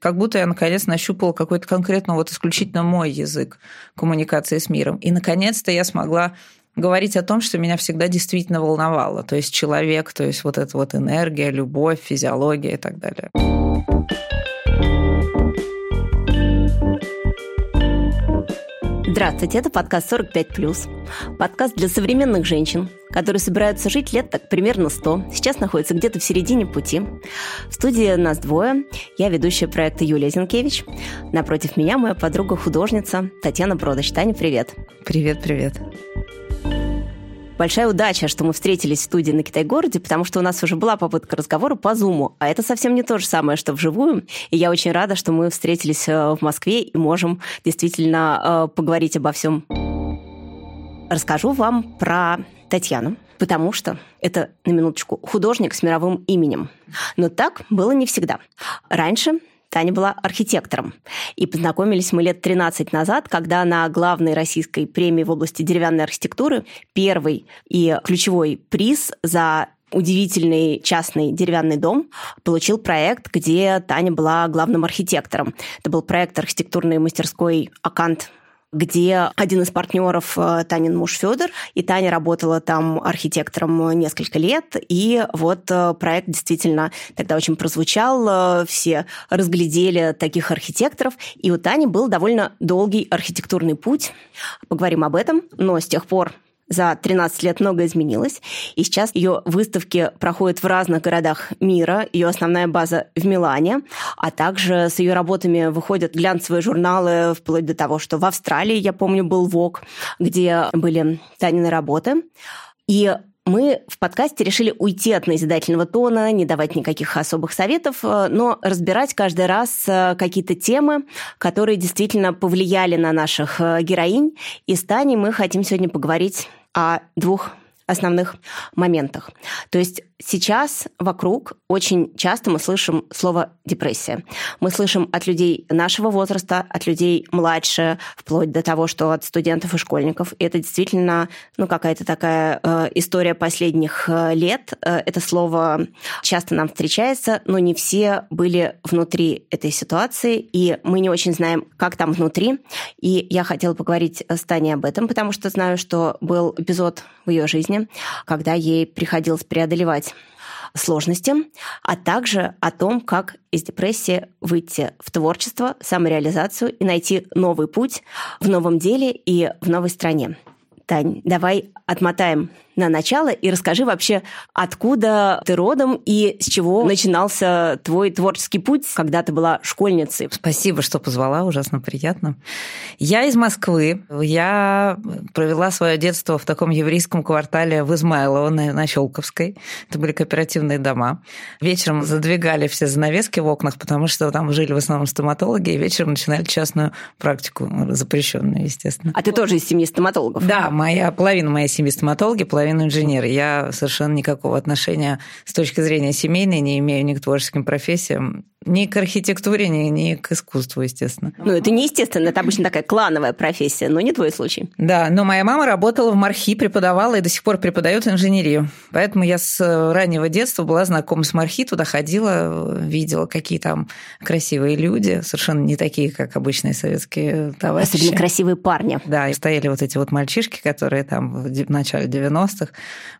Как будто я, наконец, нащупала какой-то конкретно вот исключительно мой язык коммуникации с миром. И, наконец-то, я смогла говорить о том, что меня всегда действительно волновало. То есть человек, то есть вот эта вот энергия, любовь, физиология и так далее. Здравствуйте, это подкаст «45+». Подкаст для современных женщин, которые собираются жить лет так примерно 100. Сейчас находятся где-то в середине пути. В студии нас двое. Я ведущая проекта Юлия Зинкевич. Напротив меня моя подруга-художница Татьяна Бродач. Таня, привет. Привет. Большая удача, что мы встретились в студии на Китай-городе, потому что у нас уже была попытка разговора по Зуму, а это совсем не то же самое, что вживую. И я очень рада, что мы встретились в Москве и можем действительно поговорить обо всем. Расскажу вам про Татьяну, потому что это, на минуточку, художник с мировым именем. Но так было не всегда. Раньше Таня была архитектором. И познакомились мы лет 13 назад, когда на главной российской премии в области деревянной архитектуры первый и ключевой приз за удивительный частный деревянный дом получил проект, где Таня была главным архитектором. Это был проект архитектурной мастерской «Акант», где один из партнеров Танин муж Фёдор, и Таня работала там архитектором несколько лет, и вот проект действительно тогда очень прозвучал, все разглядели таких архитекторов, и у Тани был довольно долгий архитектурный путь. Поговорим об этом, но с тех пор за 13 лет многое изменилось, и сейчас ее выставки проходят в разных городах мира, ее основная база в Милане, а также с ее работами выходят глянцевые журналы, вплоть до того, что в Австралии, я помню, был Vogue, где были Танины работы. И мы в подкасте решили уйти от назидательного тона, не давать никаких особых советов, но разбирать каждый раз какие-то темы, которые действительно повлияли на наших героинь. И с Таней мы хотим сегодня поговорить о двух основных моментах. То есть сейчас вокруг очень часто мы слышим слово «депрессия». Мы слышим от людей нашего возраста, от людей младше, вплоть до того, что от студентов и школьников. И это действительно какая-то такая история последних лет. Это слово часто нам встречается, но не все были внутри этой ситуации, и мы не очень знаем, как там внутри. И я хотела поговорить с Таней об этом, потому что знаю, что был эпизод в ее жизни, когда ей приходилось преодолевать сложности, а также о том, как из депрессии выйти в творчество, самореализацию и найти новый путь в новом деле и в новой стране. Тань, давай отмотаем на начало и расскажи вообще, откуда ты родом и с чего начинался твой творческий путь, когда ты была школьницей. Спасибо, что позвала, ужасно приятно. Я из Москвы. Я провела свое детство в таком еврейском квартале в Измайлово на Щелковской. Это были кооперативные дома. Вечером задвигали все занавески в окнах, потому что там жили в основном стоматологи, и вечером начинали частную практику, запрещенную, естественно. А ты тоже из семьи стоматологов? Да, половина моей семьи стоматологи, половина инженеры. Я совершенно никакого отношения с точки зрения семейной не имею ни к творческим профессиям, ни к архитектуре, ни к искусству, естественно. Ну, это не естественно, это обычно такая клановая профессия, но не твой случай. Да, но моя мама работала в Мархи, преподавала и до сих пор преподает инженерию. Поэтому я с раннего детства была знакома с Мархи, туда ходила, видела, какие там красивые люди, совершенно не такие, как обычные советские товарищи. Особенно красивые парни. Да, и стояли вот эти вот мальчишки, которые там в начале 90-х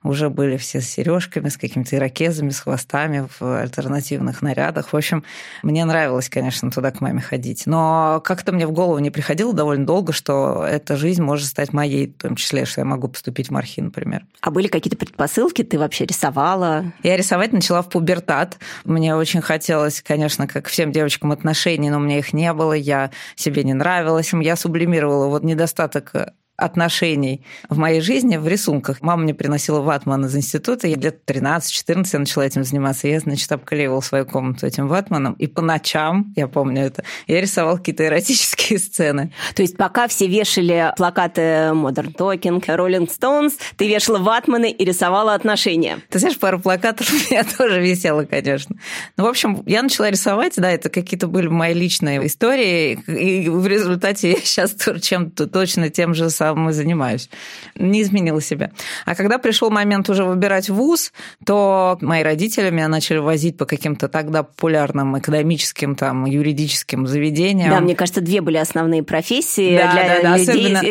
уже были все с сережками, с какими-то ирокезами, с хвостами, в альтернативных нарядах. В общем, мне нравилось, конечно, туда к маме ходить. Но как-то мне в голову не приходило довольно долго, что эта жизнь может стать моей, в том числе, что я могу поступить в Мархи, например. А были какие-то предпосылки? Ты вообще рисовала? Я рисовать начала в пубертат. Мне очень хотелось, конечно, как всем девочкам, отношений, но у меня их не было, я себе не нравилась. Я сублимировала вот недостаток отношений в моей жизни в рисунках. Мама мне приносила ватман из института, я лет 13-14 я начала этим заниматься. Я, значит, обклеивала свою комнату этим ватманом, и по ночам, я помню это, я рисовала какие-то эротические сцены. То есть пока все вешали плакаты Modern Talking, Rolling Stones, ты вешала ватманы и рисовала отношения. Ты знаешь, пару плакатов у меня тоже висело, конечно. Ну, в общем, я начала рисовать, да, это какие-то были мои личные истории, и в результате я сейчас чем-то точно тем же самым там и занимаюсь. Не изменила себя. А когда пришел момент уже выбирать вуз, то мои родители меня начали возить по каким-то тогда популярным экономическим, там, юридическим заведениям. Да, мне кажется, две были основные профессии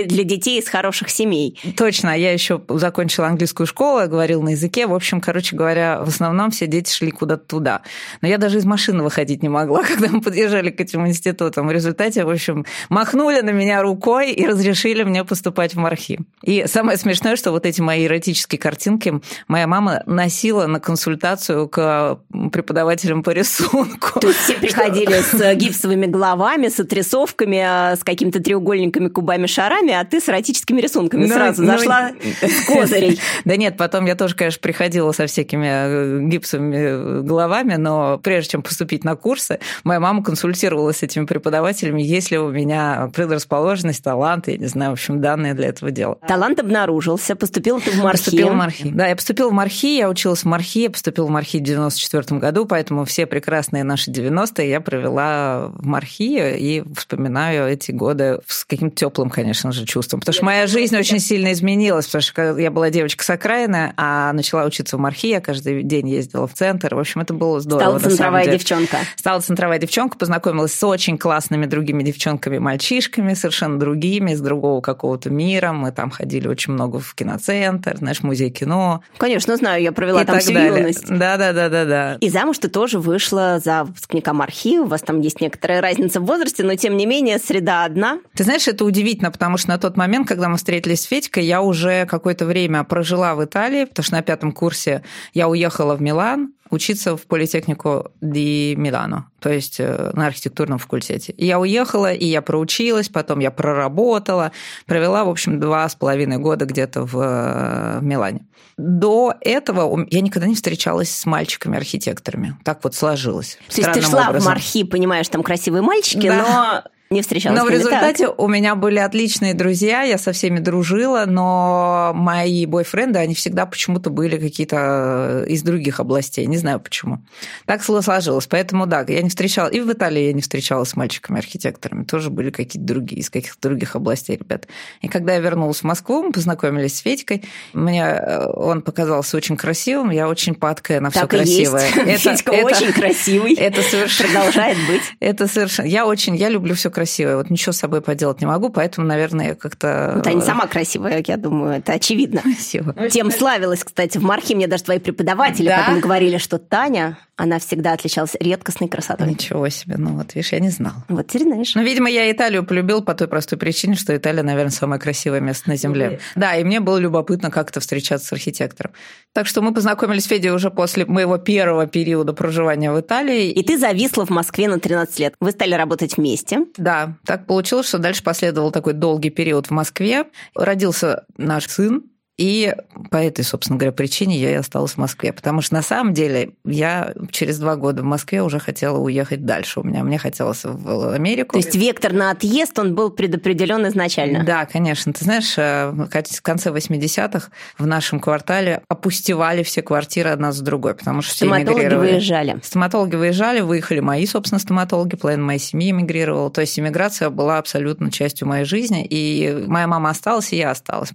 для детей из хороших семей. Точно. Я еще закончила английскую школу, говорила на языке. В общем, короче говоря, в основном все дети шли куда-то туда. Но я даже из машины выходить не могла, когда мы подъезжали к этим институтам. В результате, в общем, махнули на меня рукой и разрешили мне поступать в Мархи. И самое смешное, что вот эти мои эротические картинки моя мама носила на консультацию к преподавателям по рисунку. Тут все приходили с гипсовыми головами, с отрисовками, с какими-то треугольниками, кубами, шарами, а ты с эротическими рисунками сразу зашла с козырей. Да нет, потом я тоже, конечно, приходила со всякими гипсовыми головами, но прежде чем поступить на курсы, моя мама консультировалась с этими преподавателями, есть ли у меня предрасположенность, талант, я не знаю, в общем, данные для этого дела. Талант обнаружился, поступила ты в Мархи. Да, я поступила в Мархи, я училась в Мархи, я поступила в Мархи в 1994 году, поэтому все прекрасные наши 90-е я провела в Мархи и вспоминаю эти годы с каким-то теплым, конечно же, чувством, потому что моя жизнь очень сильно изменилась, потому что я была девочка с окраины, а начала учиться в Мархи, я каждый день ездила в центр, в общем, это было здорово. Стала центровая девчонка. Стала центровая девчонка, познакомилась с очень классными другими девчонками, мальчишками, совершенно другими, из другого какого-то мира, мы там ходили очень много в киноцентр, знаешь, музей кино. Конечно, знаю, я провела и там всю юность. Да. И замуж ты тоже вышла за выпускника Мархи, у вас там есть некоторая разница в возрасте, но тем не менее среда одна. Ты знаешь, это удивительно, потому что на тот момент, когда мы встретились с Федькой, я уже какое-то время прожила в Италии, потому что на 5-м курсе я уехала в Милан учиться в Политехнико ди Милано, то есть на архитектурном факультете. И я уехала, и я проучилась, потом я проработала, провела, в общем, 2,5 года где-то в Милане. До этого я никогда не встречалась с мальчиками-архитекторами. Так вот сложилось. То есть ты шла в Мархи, понимаешь, там красивые мальчики, да. Но... Не встречалась. Но в результате у меня были отличные друзья, я со всеми дружила, но мои бойфренды, они всегда почему-то были какие-то из других областей, не знаю почему. Так сложилось, поэтому да, я не встречала, и в Италии я не встречалась с мальчиками-архитекторами, тоже были какие-то другие, из каких-то других областей, ребят. И когда я вернулась в Москву, мы познакомились с Федькой, мне он показался очень красивым, я очень падкая на все красивое. Так и есть, Федька очень красивый, продолжает быть. Это совершенно, я люблю все красивая. Вот ничего с собой поделать не могу, поэтому, наверное, как-то... Вот Аня сама красивая, я думаю, это очевидно. Спасибо. Тем славилась, кстати, в Мархи. Мне даже твои преподаватели потом говорили, что Таня, она всегда отличалась редкостной красотой. Ничего себе. Ну вот, видишь, я не знала. Вот теперь знаешь. Ну, видимо, я Италию полюбила по той простой причине, что Италия, наверное, самое красивое место на Земле. Да, и мне было любопытно как-то встречаться с архитектором. Так что мы познакомились с Федей уже после моего первого периода проживания в Италии. И ты зависла в Москве на 13 лет. Вы стали работать вместе. Да, так получилось, что дальше последовал такой долгий период в Москве. Родился наш сын, и по этой, собственно говоря, причине я и осталась в Москве. Потому что, на самом деле, я через 2 года в Москве уже хотела уехать дальше. Мне хотелось в Америку. То есть вектор на отъезд, он был предопределен изначально? Да, конечно. Ты знаешь, в конце 80-х в нашем квартале опустевали все квартиры одна за другой, потому что все эмигрировали. Стоматологи выезжали. Стоматологи выезжали, выехали мои, собственно, стоматологи, половина моей семьи эмигрировала. То есть эмиграция была абсолютно частью моей жизни, и моя мама осталась, и я осталась.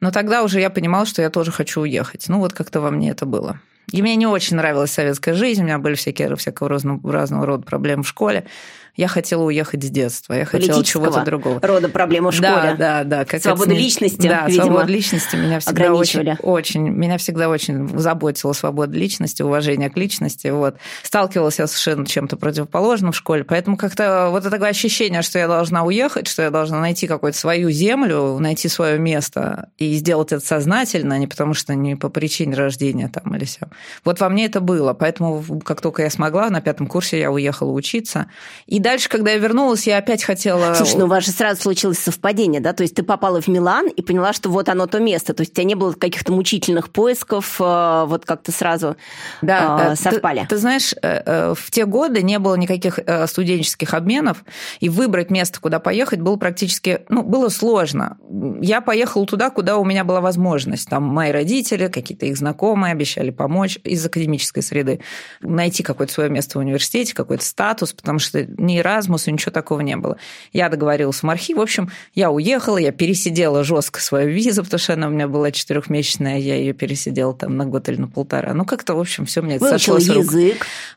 Но тогда уже я понимала, что я тоже хочу уехать. Ну, вот как-то во мне это было. И мне не очень нравилась советская жизнь, у меня были всякого разного рода проблемы в школе. Я хотела уехать с детства, я хотела чего-то другого. Рода проблемы в школе. Да. Свобода личности, да, видимо. Свобода личности меня всегда очень заботила свобода личности, уважение к личности. Вот. Сталкивалась я совершенно чем-то противоположным в школе, поэтому как-то вот такое ощущение, что я должна уехать, что я должна найти какую-то свою землю, найти свое место и сделать это сознательно, а не потому что не по причине рождения там или все. Вот во мне это было, поэтому как только я смогла, на 5-м курсе я уехала учиться. И дальше, когда я вернулась, я опять хотела... Слушай, ну у вас же сразу случилось совпадение, да? То есть ты попала в Милан и поняла, что вот оно то место. То есть у тебя не было каких-то мучительных поисков, вот как-то сразу совпали. Ты знаешь, в те годы не было никаких студенческих обменов, и выбрать место, куда поехать, было практически... Ну, было сложно. Я поехала туда, куда у меня была возможность. Там мои родители, какие-то их знакомые обещали помочь. помочь из академической среды, найти какое-то свое место в университете, какой-то статус, потому что ни Erasmus, ничего такого не было. Я договорилась в Мархи. В общем, я уехала, я пересидела жестко свою визу, потому что она у меня была 4-месячная, я ее пересидела там на год или на полтора. Ну, как-то, в общем, все мне сошло с рук.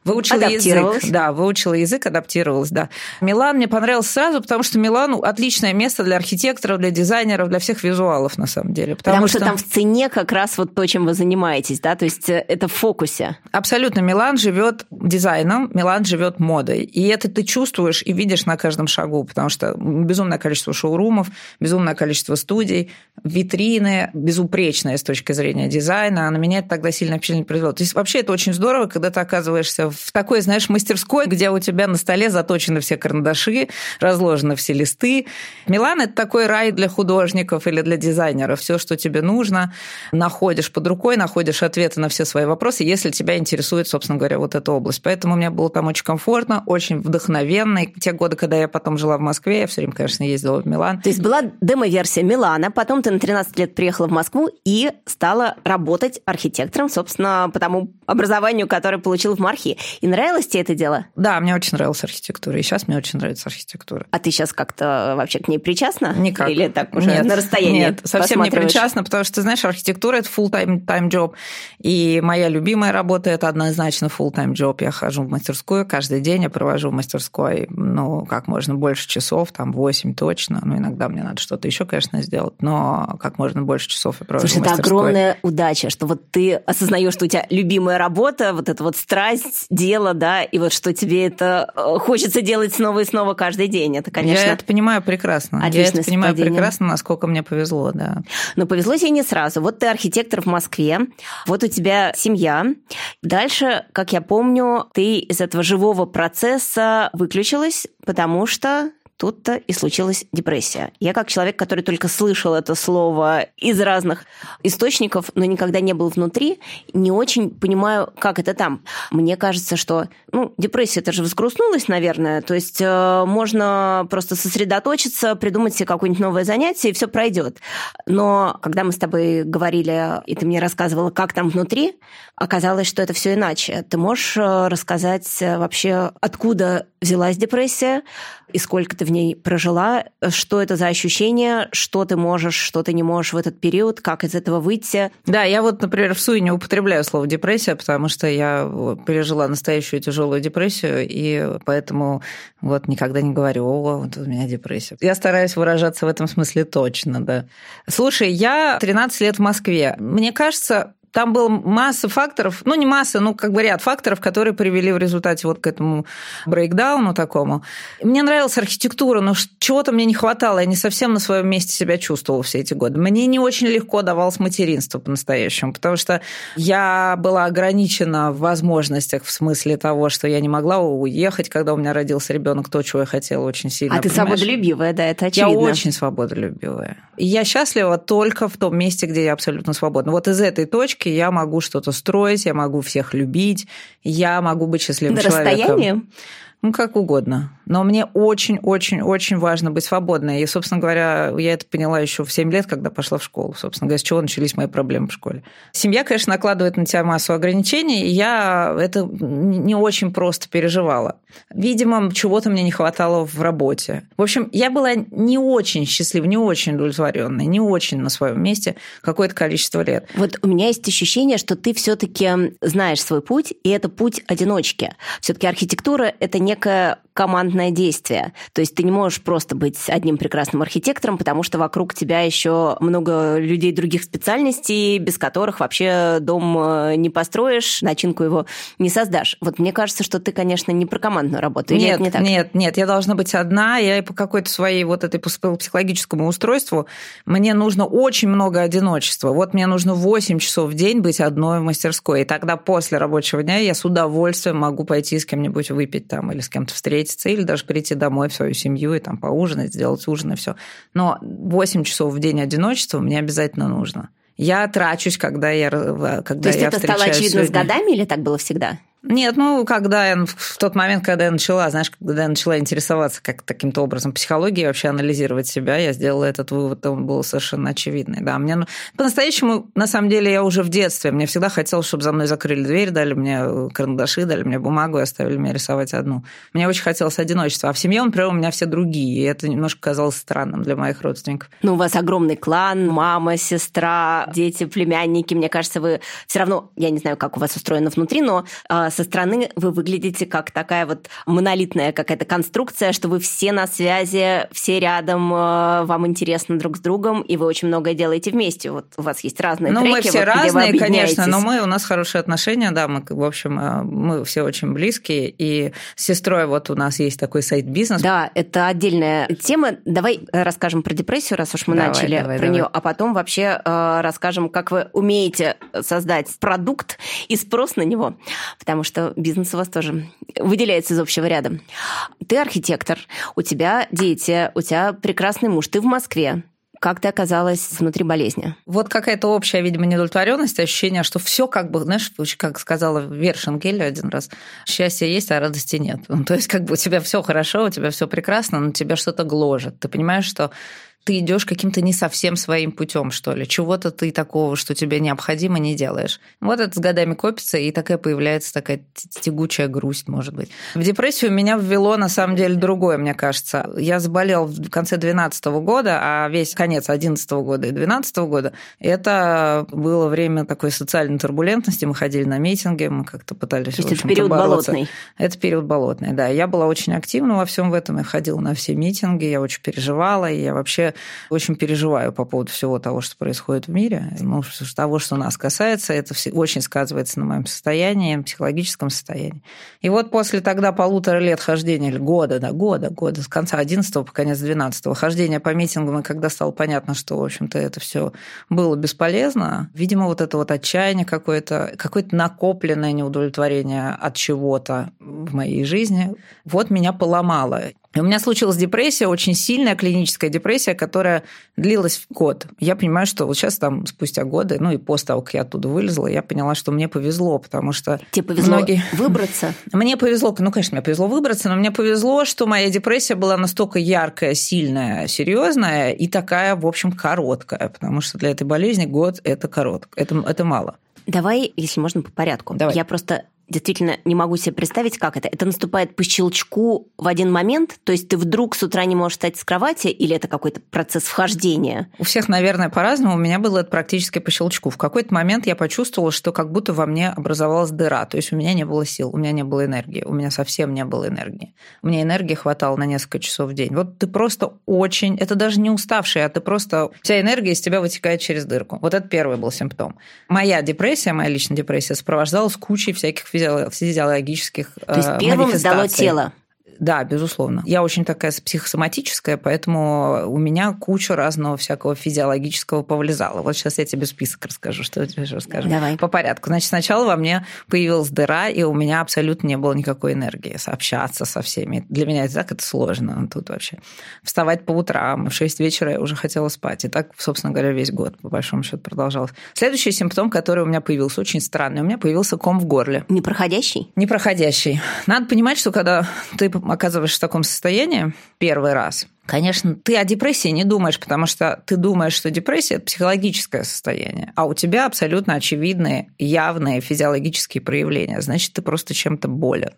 Выучила язык, адаптировалась, да. Милан мне понравился сразу, потому что Милан отличное место для архитекторов, для дизайнеров, для всех визуалов, на самом деле. Потому что там в цене как раз вот то, чем вы занимаетесь, да? То есть это в фокусе. Абсолютно. Милан живет дизайном, Милан живет модой. И это ты чувствуешь и видишь на каждом шагу, потому что безумное количество шоурумов, безумное количество студий, витрины, безупречные с точки зрения дизайна. На меня это тогда сильно впечатление произвело. То есть вообще это очень здорово, когда ты оказываешься в такой, знаешь, мастерской, где у тебя на столе заточены все карандаши, разложены все листы. Милан – это такой рай для художников или для дизайнеров. Все, что тебе нужно, находишь под рукой, находишь ответы на все свои вопросы, если тебя интересует, собственно говоря, вот эта область. Поэтому мне было там очень комфортно, очень вдохновенно. И те годы, когда я потом жила в Москве, я все время, конечно, ездила в Милан. То есть была демо-версия Милана, потом ты на 13 лет приехала в Москву и стала работать архитектором, собственно, по тому образованию, которое получила в Мархи. И нравилось тебе это дело? Да, мне очень нравилась архитектура, и сейчас мне очень нравится архитектура. А ты сейчас как-то вообще к ней причастна? Никак. Или так уже нет, на расстоянии? Нет, совсем не причастна, потому что, знаешь, архитектура – это full-time job, и моя любимая работа – это однозначно full-time job. Я хожу в мастерскую каждый день, я провожу в мастерской, ну, как можно больше часов, там, 8 точно, ну, иногда мне надо что-то еще, конечно, сделать, но как можно больше часов я провожу в мастерской. Слушай, это огромная удача, что вот ты осознаешь, что у тебя любимая работа, вот эта вот страсть, дело, да, и вот что тебе это хочется делать снова и снова каждый день. Это, конечно... Я это понимаю прекрасно. Я это понимаю прекрасно, насколько мне повезло, да. Но повезло тебе не сразу. Вот ты архитектор в Москве, вот у тебя семья. Дальше, как я помню, ты из этого живого процесса выключилась, потому что... Тут-то и случилась депрессия. Я как человек, который только слышал это слово из разных источников, но никогда не был внутри, не очень понимаю, как это там. Мне кажется, что депрессия, это же взгрустнулась, наверное. То есть можно просто сосредоточиться, придумать себе какое-нибудь новое занятие, и все пройдет. Но когда мы с тобой говорили, и ты мне рассказывала, как там внутри, оказалось, что это все иначе. Ты можешь рассказать вообще, откуда взялась депрессия, и сколько ты в ней прожила, что это за ощущение, что ты можешь, что ты не можешь в этот период, как из этого выйти? Да, я вот, например, в СУИ не употребляю слово депрессия, потому что я пережила настоящую тяжелую депрессию, и поэтому вот никогда не говорю, вот у меня депрессия. Я стараюсь выражаться в этом смысле точно, да. Слушай, я 13 лет в Москве. Мне кажется... Там была масса факторов, ряд факторов, которые привели в результате вот к этому брейкдауну такому. Мне нравилась архитектура, но чего-то мне не хватало, я не совсем на своем месте себя чувствовала все эти годы. Мне не очень легко давалось материнство по-настоящему, потому что я была ограничена в возможностях в смысле того, что я не могла уехать, когда у меня родился ребенок, то, чего я хотела очень сильно. А ты свободолюбивая, да, это очевидно. Я очень свободолюбивая. И я счастлива только в том месте, где я абсолютно свободна. Вот из этой точки я могу что-то строить, я могу всех любить, я могу быть счастливым человеком. На расстоянии? Как угодно. Но мне очень-очень-очень важно быть свободной. И, собственно говоря, я это поняла еще в 7 лет, когда пошла в школу. Собственно говоря, с чего начались мои проблемы в школе. Семья, конечно, накладывает на тебя массу ограничений, и я это не очень просто переживала. Видимо, чего-то мне не хватало в работе. В общем, я была не очень счастлива, не очень удовлетворенной, не очень на своем месте какое-то количество лет. Вот у меня есть ощущение, что ты все-таки знаешь свой путь, и это путь одиночки. Все-таки архитектура – это некое командное действие. То есть ты не можешь просто быть одним прекрасным архитектором, потому что вокруг тебя еще много людей других специальностей, без которых вообще дом не построишь, начинку его не создашь. Вот мне кажется, что ты, конечно, не про командную работу. Нет, я должна быть одна. Я по какой-то своей по психологическому устройству мне нужно очень много одиночества. Вот мне нужно 8 часов в день быть одной в мастерской. И тогда после рабочего дня я с удовольствием могу пойти с кем-нибудь выпить там или с кем-то встретиться, или даже прийти домой в свою семью и там поужинать, сделать ужин и все. Но 8 часов в день одиночества мне обязательно нужно. Я трачусь, когда я встречаюсь с людьми. То есть это стало очевидно с годами или так было всегда? Нет, ну, когда я, в тот момент, когда я начала, знаешь, когда я начала интересоваться как таким-то образом психологией, вообще анализировать себя, я сделала этот вывод, он был совершенно очевидный. Да, мне, ну, по-настоящему, на самом деле, я уже в детстве, мне всегда хотелось, чтобы за мной закрыли дверь, дали мне карандаши, дали мне бумагу и оставили меня рисовать одну. Мне очень хотелось одиночества, а в семье, например, у меня все другие, и это немножко казалось странным для моих родственников. Ну, у вас огромный клан, мама, сестра, дети, племянники, мне кажется, вы все равно, я не знаю, как у вас устроено внутри, но... со стороны вы выглядите как такая вот монолитная какая-то конструкция, что вы все на связи, все рядом, вам интересно друг с другом, и вы очень многое делаете вместе. Вот у вас есть разные треки. Ну, мы все вот, разные, конечно, но мы, у нас хорошие отношения, да, мы, в общем, мы все очень близкие, и с сестрой вот у нас есть такой сайт-бизнес. Да, это отдельная тема. Давай расскажем про депрессию, раз уж мы начали нее, а потом вообще расскажем, как вы умеете создать продукт и спрос на него, потому что бизнес у вас тоже выделяется из общего ряда. Ты архитектор, у тебя дети, у тебя прекрасный муж, ты в Москве. Как ты оказалась внутри болезни? Вот какая-то общая, видимо, неудовлетворенность, ощущение, что все как бы, знаешь, как сказала Вершин Гелю один раз, счастье есть, а радости нет. Ну, то есть как бы у тебя все хорошо, у тебя все прекрасно, но тебя что-то гложет. Ты понимаешь, что ты идешь каким-то не совсем своим путем, что ли. Чего-то ты такого, что тебе необходимо, не делаешь. Вот это с годами копится, и такая появляется такая тягучая грусть, может быть. В депрессию меня ввело, на самом деле, другое, мне кажется. Я заболела в конце 2012 года, а весь конец 2011 года и 2012 года это было время такой социальной турбулентности. Мы ходили на митинги, мы как-то пытались... То есть это период болотный. Это период болотный, да. Я была очень активна во всем этом, я ходила на все митинги, я очень переживала, и я вообще очень переживаю по поводу всего того, что происходит в мире, ну, того, что нас касается. Это очень сказывается на моем состоянии, психологическом состоянии. И вот после тогда 1,5 лет хождения, или года, с конца 11-го по конец 12-го, хождения по митингам, и когда стало понятно, что, в общем-то, это все было бесполезно, видимо, вот это вот отчаяние какое-то накопленное неудовлетворение от чего-то в моей жизни, вот меня поломало. И у меня случилась депрессия, очень сильная клиническая депрессия, которая длилась год. Я понимаю, что вот сейчас там спустя годы, ну и после того, как я оттуда вылезла, я поняла, что мне повезло, потому что... Тебе повезло выбраться? Мне повезло, ну, конечно, мне повезло выбраться, но мне повезло, что моя депрессия была настолько яркая, сильная, серьезная и такая, в общем, короткая, потому что для этой болезни год – это коротко, это мало. Давай, если можно, по порядку. Давай. Я просто... Действительно, не могу себе представить, как это. Это наступает по щелчку в один момент? То есть ты вдруг с утра не можешь встать с кровати? Или это какой-то процесс вхождения? У всех, наверное, по-разному. У меня было это практически по щелчку. В какой-то момент я почувствовала, что как будто во мне образовалась дыра. То есть у меня не было сил, у меня не было энергии. У меня совсем не было энергии. Мне энергии хватало на несколько часов в день. Вот ты просто очень... Это даже не уставший, а ты просто... Вся энергия из тебя вытекает через дырку. Вот это первый был симптом. Моя депрессия, моя личная депрессия сопровождалась кучей всяких физиологических манифестаций. То есть первым сдало тело? Да, безусловно. Я очень такая психосоматическая, поэтому у меня куча разного всякого физиологического повлезала. Вот сейчас я тебе список расскажу, что я тебе расскажу. Давай. По порядку. Значит, сначала во мне появилась дыра, и у меня абсолютно не было никакой энергии общаться со всеми. Для меня это так, это сложно тут вообще. Вставать по утрам, в 6 вечера я уже хотела спать. И так, собственно говоря, весь год, по большому счету, продолжалось. Следующий симптом, который у меня появился, очень странный. У меня появился ком в горле. Непроходящий? Непроходящий. Надо понимать, что когда ты оказываешься в таком состоянии первый раз, конечно, ты о депрессии не думаешь, потому что ты думаешь, что депрессия – это психологическое состояние, а у тебя абсолютно очевидные, явные физиологические проявления. Значит, ты просто чем-то болен.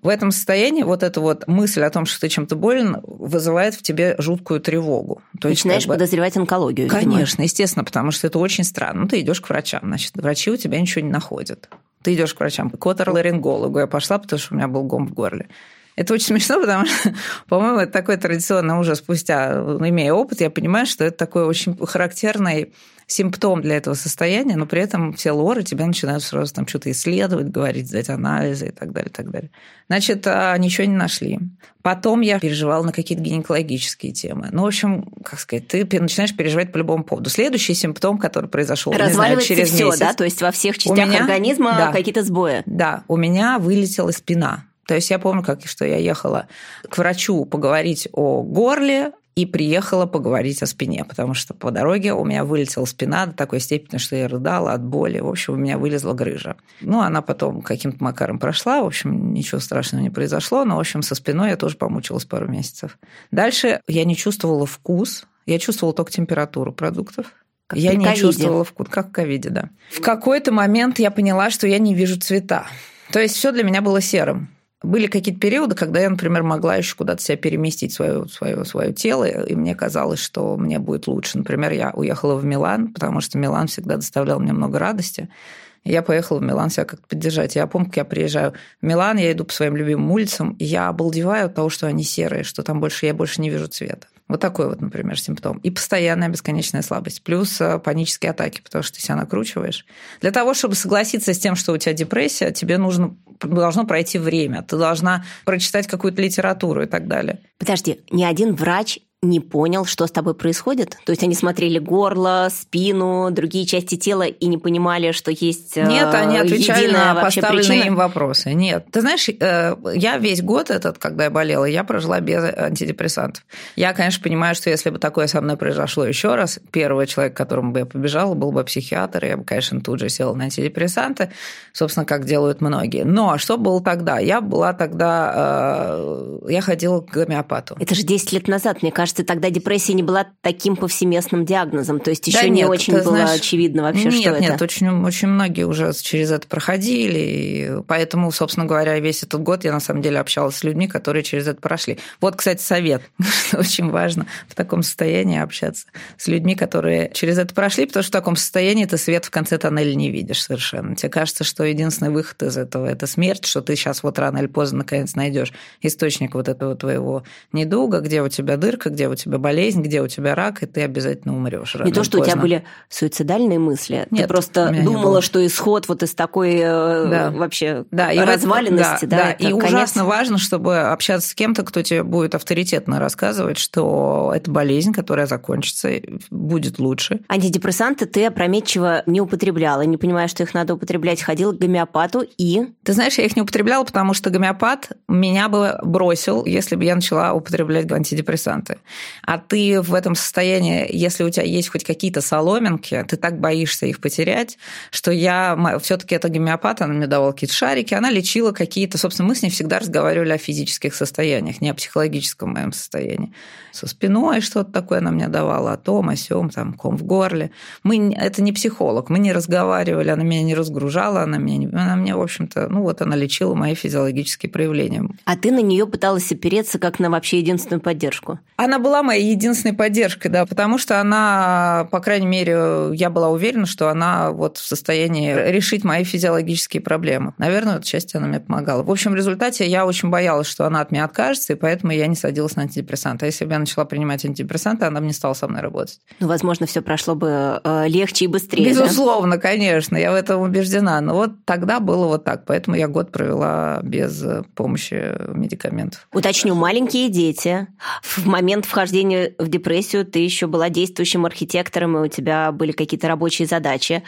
В этом состоянии вот эта вот мысль о том, что ты чем-то болен, вызывает в тебе жуткую тревогу. То есть, начинаешь как бы... подозревать онкологию. Конечно, естественно, потому что это очень странно. Ну, ты идешь к врачам, значит, врачи у тебя ничего не находят. Ты идешь к врачам, к оторларингологу. Я пошла, потому что у меня был гом в горле. Это очень смешно, потому что, по-моему, это такое традиционно уже спустя, имея опыт, я понимаю, что это такой очень характерный симптом для этого состояния, но при этом все лоры тебя начинают сразу там что-то исследовать, говорить, сдать анализы и так далее, и так далее. Значит, ничего не нашли. Потом я переживала на какие-то гинекологические темы. Ну, в общем, как сказать, ты начинаешь переживать по любому поводу. Следующий симптом, который произошел, не знаю, через всё, месяц. Да? То есть во всех частях организма какие-то сбои. Да, у меня вылетела спина. То есть я помню, что я ехала к врачу поговорить о горле, и приехала поговорить о спине, потому что по дороге у меня вылетела спина до такой степени, что я рыдала от боли. В общем, у меня вылезла грыжа. Ну, она потом каким-то макаром прошла. В общем, ничего страшного не произошло. Но, в общем, со спиной я тоже помучилась пару месяцев. Дальше я не чувствовала вкус. Я чувствовала только температуру продуктов. Как я не чувствовала вкус, как в ковиде, да. В какой-то момент я поняла, что я не вижу цвета. То есть все для меня было серым. Были какие-то периоды, когда я, например, могла еще куда-то себя переместить, свое тело, и мне казалось, что мне будет лучше. Например, я уехала в Милан, потому что Милан всегда доставлял мне много радости. Я поехала в Милан себя как-то поддержать. Я помню, как я приезжаю в Милан, я иду по своим любимым улицам, и я обалдеваю от того, что они серые, что там я больше не вижу цвета. Вот такой вот, например, симптом. И постоянная бесконечная слабость. Плюс панические атаки, потому что ты себя накручиваешь. Для того, чтобы согласиться с тем, что у тебя депрессия, тебе должно пройти время. Ты должна прочитать какую-то литературу и так далее. Подожди, ни один врач не понял, что с тобой происходит? То есть они смотрели горло, спину, другие части тела и не понимали, что есть единая вообще причина? Нет, они отвечали на поставленные им вопросы. Нет. Ты знаешь, я весь год этот, когда я болела, я прожила без антидепрессантов. Я, конечно, понимаю, что если бы такое со мной произошло еще раз, первый человек, к которому бы я побежала, был бы психиатр, и я бы, конечно, тут же села на антидепрессанты, собственно, как делают многие. Но что было тогда? Я ходила к гомеопату. Это же 10 лет назад, мне кажется, тогда депрессия не была таким повсеместным диагнозом, то есть еще да, не нет, очень было очевидно вообще, что это. Нет, очень многие уже через это проходили, и поэтому, собственно говоря, весь этот год я на самом деле общалась с людьми, которые через это прошли. Вот, кстати, совет, что очень важно в таком состоянии общаться с людьми, которые через это прошли, потому что в таком состоянии ты свет в конце тоннеля не видишь совершенно. Тебе кажется, что единственный выход из этого – это смерть, что ты сейчас вот рано или поздно наконец найдешь источник вот этого твоего недуга, где у тебя дырка, где у тебя болезнь, где у тебя рак, и ты обязательно умрешь рано. Не то, что поздно. У тебя были суицидальные мысли. Нет, ты просто думала, что исход вот из такой вообще развалинности. Да. И ужасно важно, чтобы общаться с кем-то, кто тебе будет авторитетно рассказывать, что это болезнь, которая закончится, будет лучше. Антидепрессанты ты опрометчиво не употребляла, не понимая, что их надо употреблять, ходила к гомеопату и... Ты знаешь, я их не употребляла, потому что гомеопат меня бы бросил, если бы я начала употреблять антидепрессанты. А ты в этом состоянии, если у тебя есть хоть какие-то соломинки, ты так боишься их потерять, что все-таки эта гомеопат, она мне давала какие-то шарики, она лечила какие-то... Собственно, мы с ней всегда разговаривали о физических состояниях, не о психологическом моем состоянии. Со спиной что-то такое она мне давала, о том, о сём, там, ком в горле. Это не психолог, мы не разговаривали, она меня не разгружала, она мне, в общем-то, она лечила мои физиологические проявления. А ты на нее пыталась опереться как на вообще единственную поддержку? Она была моей единственной поддержкой, да, потому что она, по крайней мере, я была уверена, что она вот в состоянии решить мои физиологические проблемы. Наверное, отчасти она мне помогала. В общем, в результате я очень боялась, что она от меня откажется, и поэтому я не садилась на антидепрессанты. А если бы я начала принимать антидепрессанты, она бы не стала со мной работать. Ну, возможно, все прошло бы легче и быстрее. Безусловно, да? Конечно, я в этом убеждена. Но вот тогда было вот так, поэтому я год провела без помощи медикаментов. Уточню, маленькие дети. В момент вхождения в депрессию ты еще была действующим архитектором, и у тебя были какие-то рабочие задачи.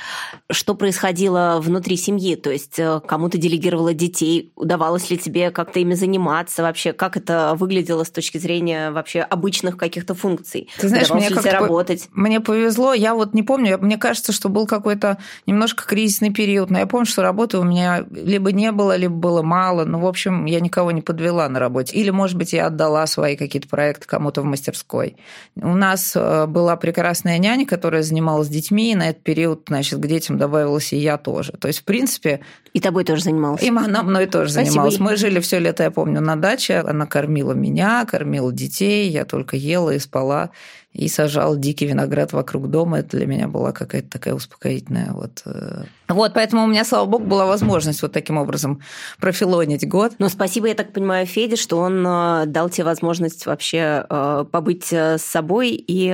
Что происходило внутри семьи? То есть кому ты делегировала детей? Удавалось ли тебе как-то ими заниматься вообще? Как это выглядело с точки зрения вообще обычных каких-то функций? Ты знаешь, удавалось ли тебе работать? Мне повезло. Я вот не помню. Мне кажется, что был какой-то немножко кризисный период. Но я помню, что работы у меня либо не было, либо было мало. Ну, в общем, я никого не подвела на работе. Или, может быть, я отдала свои какие-то проекты кому-то в мастерской. У нас была прекрасная няня, которая занималась детьми, и на этот период, значит, к детям добавилась и я тоже. То есть, в принципе... И тобой тоже занималась. И она мной тоже занималась. Мы жили все лето, я помню, на даче. Она кормила меня, кормила детей, я только ела и спала. И сажал дикий виноград вокруг дома. Это для меня была какая-то такая успокоительная. Вот, поэтому у меня, слава богу, была возможность вот таким образом профилонить год. Но спасибо, я так понимаю, Феде, что он дал тебе возможность вообще побыть с собой и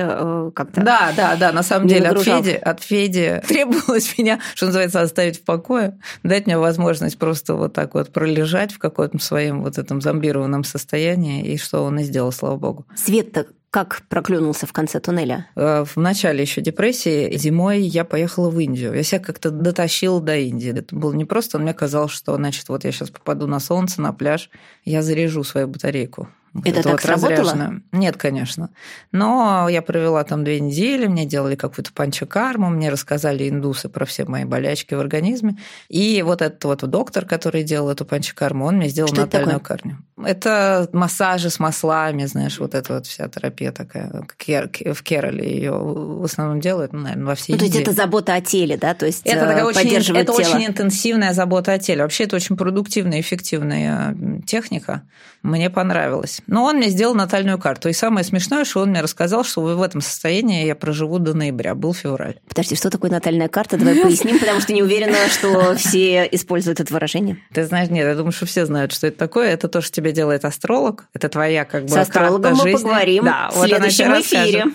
как-то... Да, на самом деле от Феди требовалось меня, что называется, оставить в покое, дать мне возможность просто вот так вот пролежать в каком-то своем вот этом зомбированном состоянии, и что он и сделал, слава богу. Свет-то как проклюнулся в конце туннеля? В начале еще депрессии зимой я поехала в Индию. Я себя как-то дотащила до Индии. Это было непросто. Мне казалось, что, значит, вот я сейчас попаду на солнце, на пляж, я заряжу свою батарейку. Это так сработало? Нет, конечно. Но я провела там 2 недели, мне делали какую-то панчакарму, мне рассказали индусы про все мои болячки в организме. И вот этот вот доктор, который делал эту панчакарму, он мне сделал натальную карму. Это массажи с маслами, знаешь, вот эта вот вся терапия такая. В Керале ее в основном делают, наверное, во всей Индии. То есть это забота о теле, да? То есть это такая поддерживать тело. Это очень интенсивная забота о теле. Вообще это очень продуктивная, эффективная техника. Мне понравилась. Но он мне сделал натальную карту. И самое смешное, что он мне рассказал, что в этом состоянии я проживу до ноября. Был февраль. Подожди, что такое натальная карта? Давай поясним, потому что не уверена, что все используют это выражение. Ты знаешь, нет, я думаю, что все знают, что это такое. Это то, что тебе делает астролог. Это твоя как бы карта жизни. С астрологом мы поговорим в следующем эфире.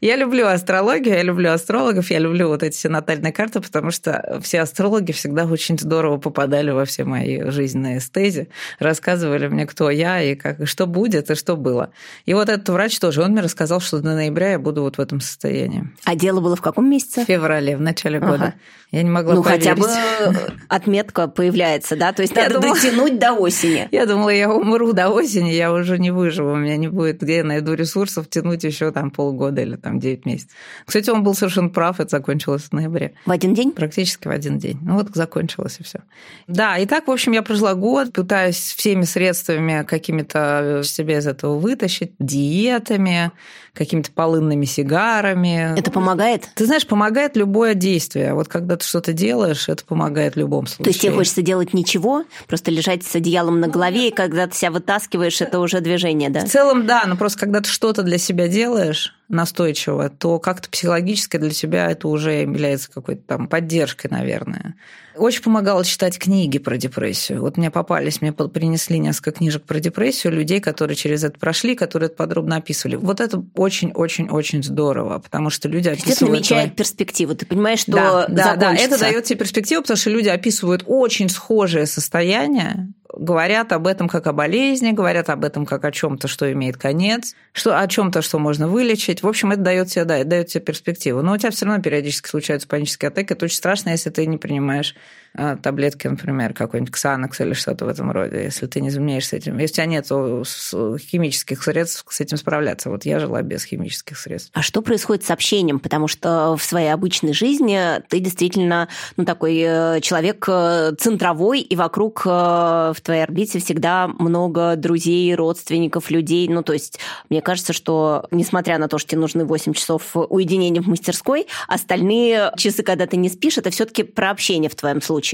Я люблю астрологию, я люблю астрологов, я люблю вот эти все натальные карты, потому что все астрологи всегда очень здорово попадали во все мои жизненные эстези, рассказывали мне, кто я и как, и что будет, и что было. И вот этот врач тоже, он мне рассказал, что до ноября я буду вот в этом состоянии. А дело было в каком месяце? В феврале, в начале года. Я не могла поверить. Ну, хотя бы отметка появляется, да? То есть надо дотянуть до осени. Я думала, я умру до осени, я уже не выживу, у меня не будет, где я найду ресурсов тянуть еще там полгода или там 9 месяцев. Кстати, он был совершенно прав, это закончилось в ноябре. В один день? Практически в один день. Ну вот закончилось и все. Да, и так, в общем, я прожила год, пытаюсь всеми средствами какими-то себе из этого вытащить, диетами, какими-то полынными сигарами. Это помогает? Ты знаешь, помогает любое действие. Вот когда ты что-то делаешь, это помогает в любом случае. То есть тебе хочется делать ничего, просто лежать с одеялом на голове, и когда ты себя вытаскиваешь, это уже движение, да? В целом, да, но просто когда ты что-то для себя делаешь настойчиво, то как-то психологически для себя это уже является какой-то там поддержкой, наверное. Очень помогало читать книги про депрессию. Вот мне попались, мне принесли несколько книжек про депрессию, людей, которые через это прошли, которые это подробно описывали. Вот это очень-очень-очень здорово, потому что люди описывают... Это намечает перспективу, ты понимаешь, что закончится. Да, это дает тебе перспективу, потому что люди описывают очень схожие состояния, говорят об этом как о болезни, говорят об этом как о чем-то, что имеет конец, что, о чем-то, что можно вылечить. В общем, это дает тебе, да, это дает тебе перспективу. Но у тебя все равно периодически случаются панические атаки. Это очень страшно, если ты не принимаешь таблетки, например, какой-нибудь ксанакс или что-то в этом роде, если ты не заменяешь с этим. Если у тебя нет химических средств, с этим справляться. Вот я жила без химических средств. А что происходит с общением? Потому что в своей обычной жизни ты действительно такой человек центровой, и вокруг в твоей орбите всегда много друзей, родственников, людей. Ну, то есть мне кажется, что несмотря на то, что тебе нужны 8 часов уединения в мастерской, остальные часы, когда ты не спишь, это все-таки про общение в твоем случае.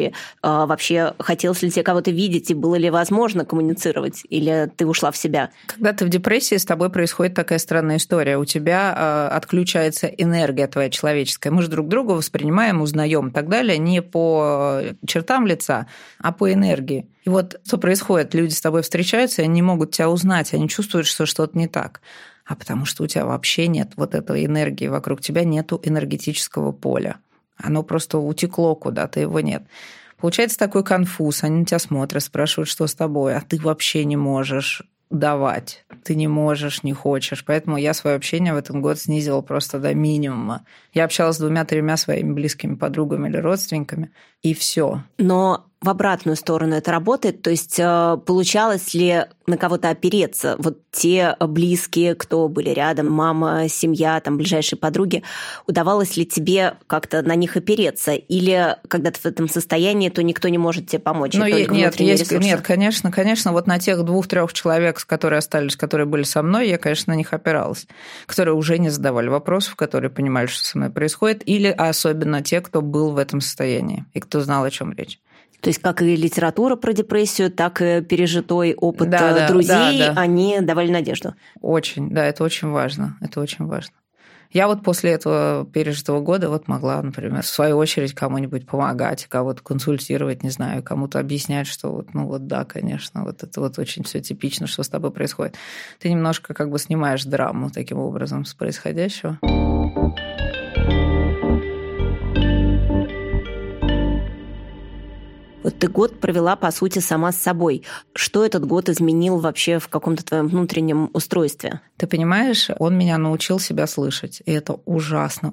Вообще, хотелось ли тебе кого-то видеть, и было ли возможно коммуницировать, или ты ушла в себя? Когда ты в депрессии, с тобой происходит такая странная история. У тебя отключается энергия твоя человеческая. Мы же друг друга воспринимаем, узнаем и так далее не по чертам лица, а по энергии. И вот что происходит? Люди с тобой встречаются, и они не могут тебя узнать, они чувствуют, что что-то не так. А потому что у тебя вообще нет вот этой энергии, вокруг тебя нету энергетического поля. Оно просто утекло куда-то, его нет. Получается такой конфуз. Они на тебя смотрят, спрашивают, что с тобой. А ты вообще не можешь давать. Ты не можешь, не хочешь. Поэтому я свое общение в этом году снизила просто до минимума. Я общалась с 2-3 своими близкими подругами или родственниками, и все. Но в обратную сторону это работает? То есть получалось ли на кого-то опереться? Вот те близкие, кто были рядом, мама, семья, там, ближайшие подруги, удавалось ли тебе как-то на них опереться? Или когда ты в этом состоянии, то никто не может тебе помочь? Ну, нет, конечно. Вот на тех 2-3 человек, которые остались, которые были со мной, я, конечно, на них опиралась. Которые уже не задавали вопросов, которые понимали, что со мной происходит. Или особенно те, кто был в этом состоянии и кто знал, о чем речь. То есть как и литература про депрессию, так и пережитой опыт друзей, они давали надежду. Очень, да, это очень важно, это очень важно. Я вот после этого пережитого года вот могла, например, в свою очередь кому-нибудь помогать, кого-то консультировать, не знаю, кому-то объяснять, что вот, ну вот да, конечно, вот это вот очень все типично, что с тобой происходит. Ты немножко как бы снимаешь драму таким образом с происходящего. Вот ты год провела, по сути, сама с собой. Что этот год изменил вообще в каком-то твоем внутреннем устройстве? Ты понимаешь, он меня научил себя слышать. И это ужасно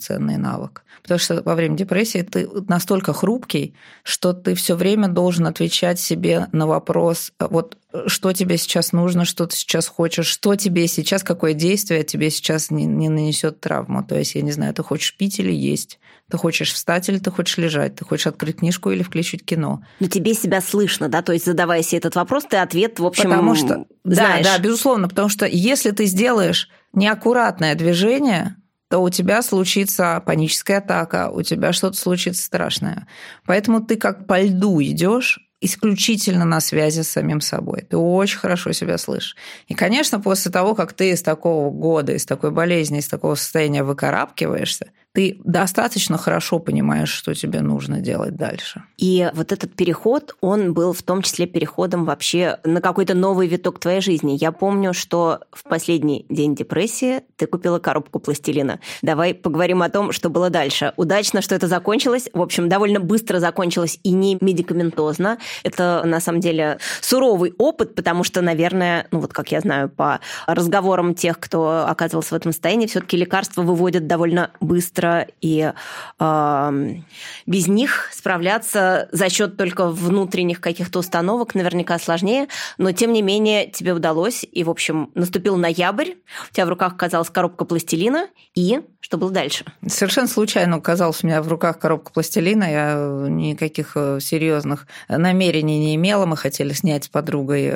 ценный навык. Потому что во время депрессии ты настолько хрупкий, что ты все время должен отвечать себе на вопрос, вот что тебе сейчас нужно, что ты сейчас хочешь, что тебе сейчас, какое действие тебе сейчас не нанесет травму. То есть, я не знаю, ты хочешь пить или есть, ты хочешь встать или ты хочешь лежать, ты хочешь открыть книжку или включить кино. Но тебе себя слышно, да? То есть, задавая себе этот вопрос, ты ответ, в общем, потому что, знаешь. Да, безусловно, потому что если ты сделаешь неаккуратное движение, то у тебя случится паническая атака, у тебя что-то случится страшное. Поэтому ты как по льду идешь исключительно на связи с самим собой. Ты очень хорошо себя слышишь. И, конечно, после того, как ты из такого года, из такой болезни, из такого состояния выкарабкиваешься, ты достаточно хорошо понимаешь, что тебе нужно делать дальше. И вот этот переход, он был в том числе переходом вообще на какой-то новый виток твоей жизни. Я помню, что в последний день депрессии ты купила коробку пластилина. Давай поговорим о том, что было дальше. Удачно, что это закончилось. В общем, довольно быстро закончилось и не медикаментозно. Это, на самом деле, суровый опыт, потому что, наверное, ну вот как я знаю по разговорам тех, кто оказывался в этом состоянии, все-таки лекарства выводят довольно быстро, и без них справляться за счет только внутренних каких-то установок наверняка сложнее, но тем не менее тебе удалось, и, в общем, наступил ноябрь, у тебя в руках оказалась коробка пластилина, и что было дальше? Совершенно случайно оказалась у меня в руках коробка пластилина, я никаких серьезных намерений не имела, мы хотели снять с подругой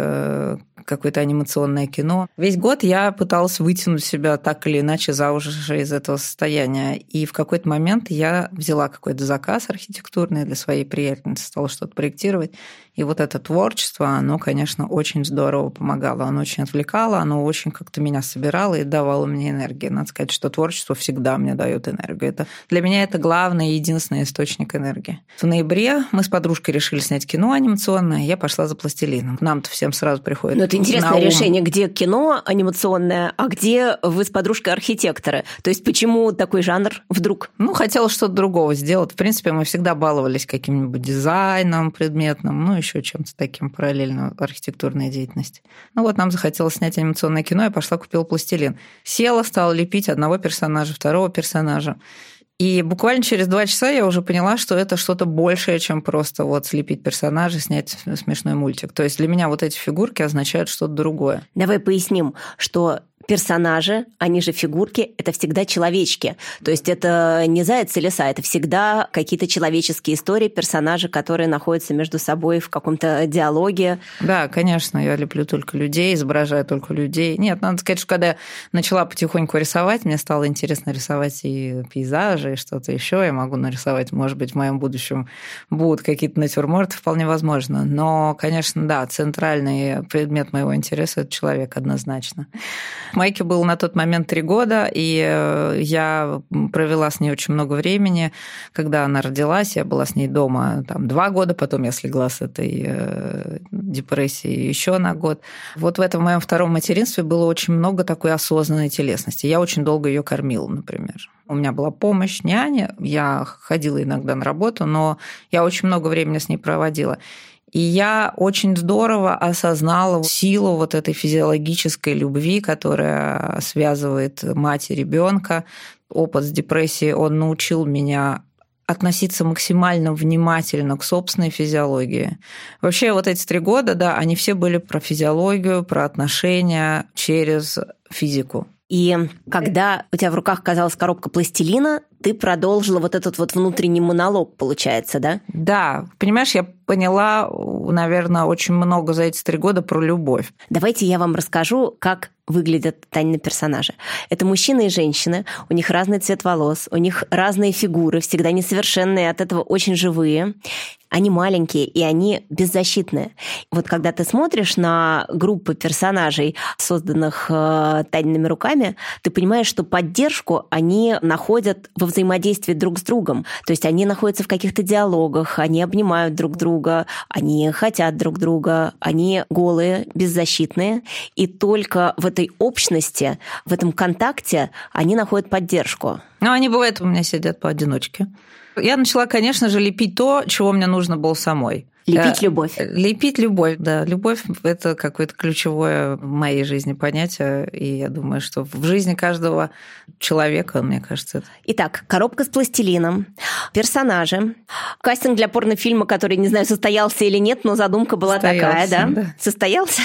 какое-то анимационное кино. Весь год я пыталась вытянуть себя так или иначе за уши из этого состояния. И в какой-то момент я взяла какой-то заказ архитектурный для своей приятельницы, стала что-то проектировать. И вот это творчество, оно, конечно, очень здорово помогало, оно очень отвлекало, оно очень как-то меня собирало и давало мне энергию. Надо сказать, что творчество всегда мне даёт энергию. Это, для меня это главный и единственный источник энергии. В ноябре мы с подружкой решили снять кино анимационное, я пошла за пластилином. Нам-то всем сразу приходит на ум. Но это интересное решение, где кино анимационное, а где вы с подружкой архитекторы. То есть почему такой жанр? Вдруг. Ну, хотелось что-то другого сделать. В принципе, мы всегда баловались каким-нибудь дизайном предметным, ну, еще чем-то таким параллельно архитектурной деятельности. Ну, вот нам захотелось снять анимационное кино, я пошла купила пластилин. Села, стала лепить одного персонажа, второго персонажа. И буквально через 2 часа я уже поняла, что это что-то большее, чем просто вот слепить персонажа, снять смешной мультик. То есть для меня вот эти фигурки означают что-то другое. Давай поясним, что персонажи, они же фигурки, это всегда человечки. То есть это не заяц и лиса, это всегда какие-то человеческие истории, персонажи, которые находятся между собой в каком-то диалоге. Да, конечно, я люблю только людей, изображаю только людей. Нет, надо сказать, что когда я начала потихоньку рисовать, мне стало интересно рисовать и пейзажи, и что-то еще я могу нарисовать. Может быть, в моем будущем будут какие-то натюрморты, вполне возможно. Но, конечно, да, центральный предмет моего интереса – это человек однозначно. Майке было на тот момент 3 года, и я провела с ней очень много времени. Когда она родилась, я была с ней дома там, 2 года, потом я слегла с этой депрессией еще на год. Вот в этом моем втором материнстве было очень много такой осознанной телесности. Я очень долго ее кормила, например. У меня была помощь, няня, я ходила иногда на работу, но я очень много времени с ней проводила. И я очень здорово осознала силу вот этой физиологической любви, которая связывает мать и ребенка. Опыт с депрессией, он научил меня относиться максимально внимательно к собственной физиологии. Вообще вот эти 3 года, да, они все были про физиологию, про отношения через физику. И когда у тебя в руках оказалась коробка пластилина, ты продолжила вот этот вот внутренний монолог, получается, да? Да. Понимаешь, я поняла, наверное, очень много за эти 3 года про любовь. Давайте я вам расскажу, как выглядят Танины персонажи. Это мужчины и женщины, у них разный цвет волос, у них разные фигуры, всегда несовершенные, от этого очень живые. Они маленькие, и они беззащитные. Вот когда ты смотришь на группы персонажей, созданных Таниными руками, ты понимаешь, что поддержку они находят во взаимодействии друг с другом. То есть они находятся в каких-то диалогах, они обнимают друг друга, они хотят друг друга, они голые, беззащитные. И только в этой общности, в этом контакте они находят поддержку. Ну, они, бывает, у меня сидят поодиночке. Я начала, конечно же, лепить то, чего мне нужно было самой. Лепить любовь. Лепить любовь, да. Любовь – это какое-то ключевое в моей жизни понятие, и я думаю, что в жизни каждого человека, мне кажется, это. Итак, коробка с пластилином, персонажи, кастинг для порнофильма, который, не знаю, состоялся или нет, но задумка была такая, да? Да. Состоялся?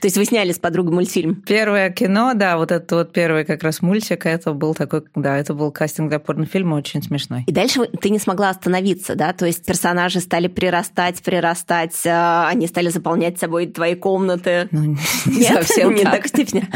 То есть вы сняли с подругой мультфильм? Первое кино, да, вот это вот первый как раз мультик, это был такой, да, это был кастинг для порнофильма, очень смешной. И дальше ты не смогла остановиться, да? То есть персонажи стали прирастать, они стали заполнять собой твои комнаты. Ну, не совсем не так степени.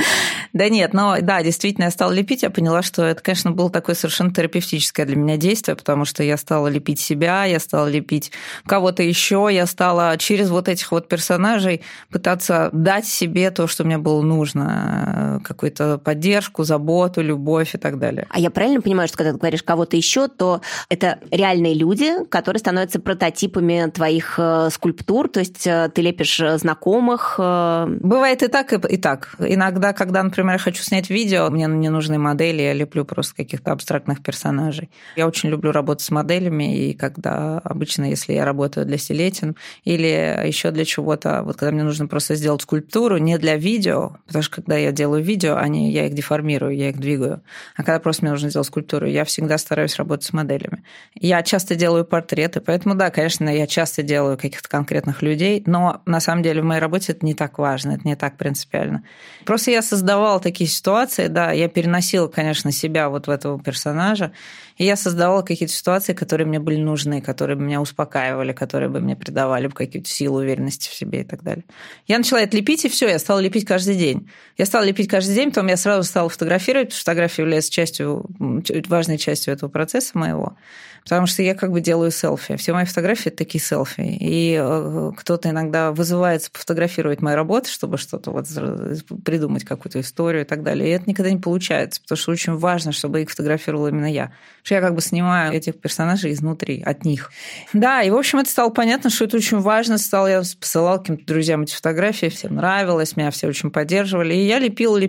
Да нет, но да, действительно, я стала лепить, я поняла, что это, конечно, было такое совершенно терапевтическое для меня действие, потому что я стала лепить себя, я стала лепить кого-то еще, я стала через вот этих вот персонажей пытаться дать себе то, что мне было нужно, какую-то поддержку, заботу, любовь и так далее. А я правильно понимаю, что когда ты говоришь кого-то еще, то это реальные люди, которые становятся прототипами твоих скульптур, то есть ты лепишь знакомых? Бывает и так, и так. Иногда, когда, например, я хочу снять видео, мне не нужны модели, я леплю просто каких-то абстрактных персонажей. Я очень люблю работать с моделями, и когда обычно, если я работаю для Seletti или еще для чего-то, вот когда мне нужно просто сделать скульптуру, не для видео, потому что когда я делаю видео, я их деформирую, я их двигаю. А когда просто мне нужно сделать скульптуру, я всегда стараюсь работать с моделями. Я часто делаю портреты, поэтому, да, конечно, я часто делаю каких-то конкретных людей, но на самом деле в моей работе это не так важно, это не так принципиально. Просто я создавала такие ситуации, да, я переносила, конечно, себя вот в этого персонажа, и я создавала какие-то ситуации, которые мне были нужны, которые бы меня успокаивали, которые бы мне придавали какую-то силу, уверенности в себе и так далее. Я начала это лепить, и все, я стала лепить каждый день. Я стала лепить каждый день, потом я сразу стала фотографировать, потому что фотография является важной частью этого процесса моего, потому что я как бы делаю селфи. Все мои фотографии – это такие селфи. И кто-то иногда вызывается пофотографировать мои работы, чтобы что-то вот придумать, какую-то историю и так далее. И это никогда не получается, потому что очень важно, чтобы их фотографировала именно я. Потому что я как бы снимаю этих персонажей изнутри, от них. Да, и, в общем, это стало понятно, что это очень важно. Я посылала каким-то друзьям эти фотографии, всем нравилось, меня все очень поддерживали. И я лепила,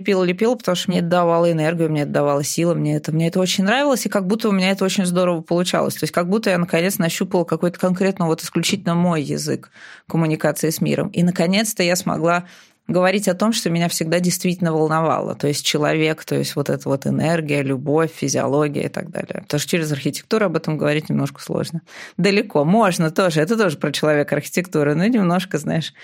потому что мне это давало энергию, мне это давало силы, мне это очень нравилось, и как будто у меня это очень здорово получалось. То есть как будто я, наконец, нащупала какой-то конкретно вот исключительно мой язык коммуникации с миром. И, наконец-то, я смогла говорить о том, что меня всегда действительно волновало. То есть человек, то есть вот эта вот энергия, любовь, физиология и так далее. Потому что через архитектуру об этом говорить немножко сложно. Далеко. Можно тоже. Это тоже про человека архитектуры. Но немножко, знаешь,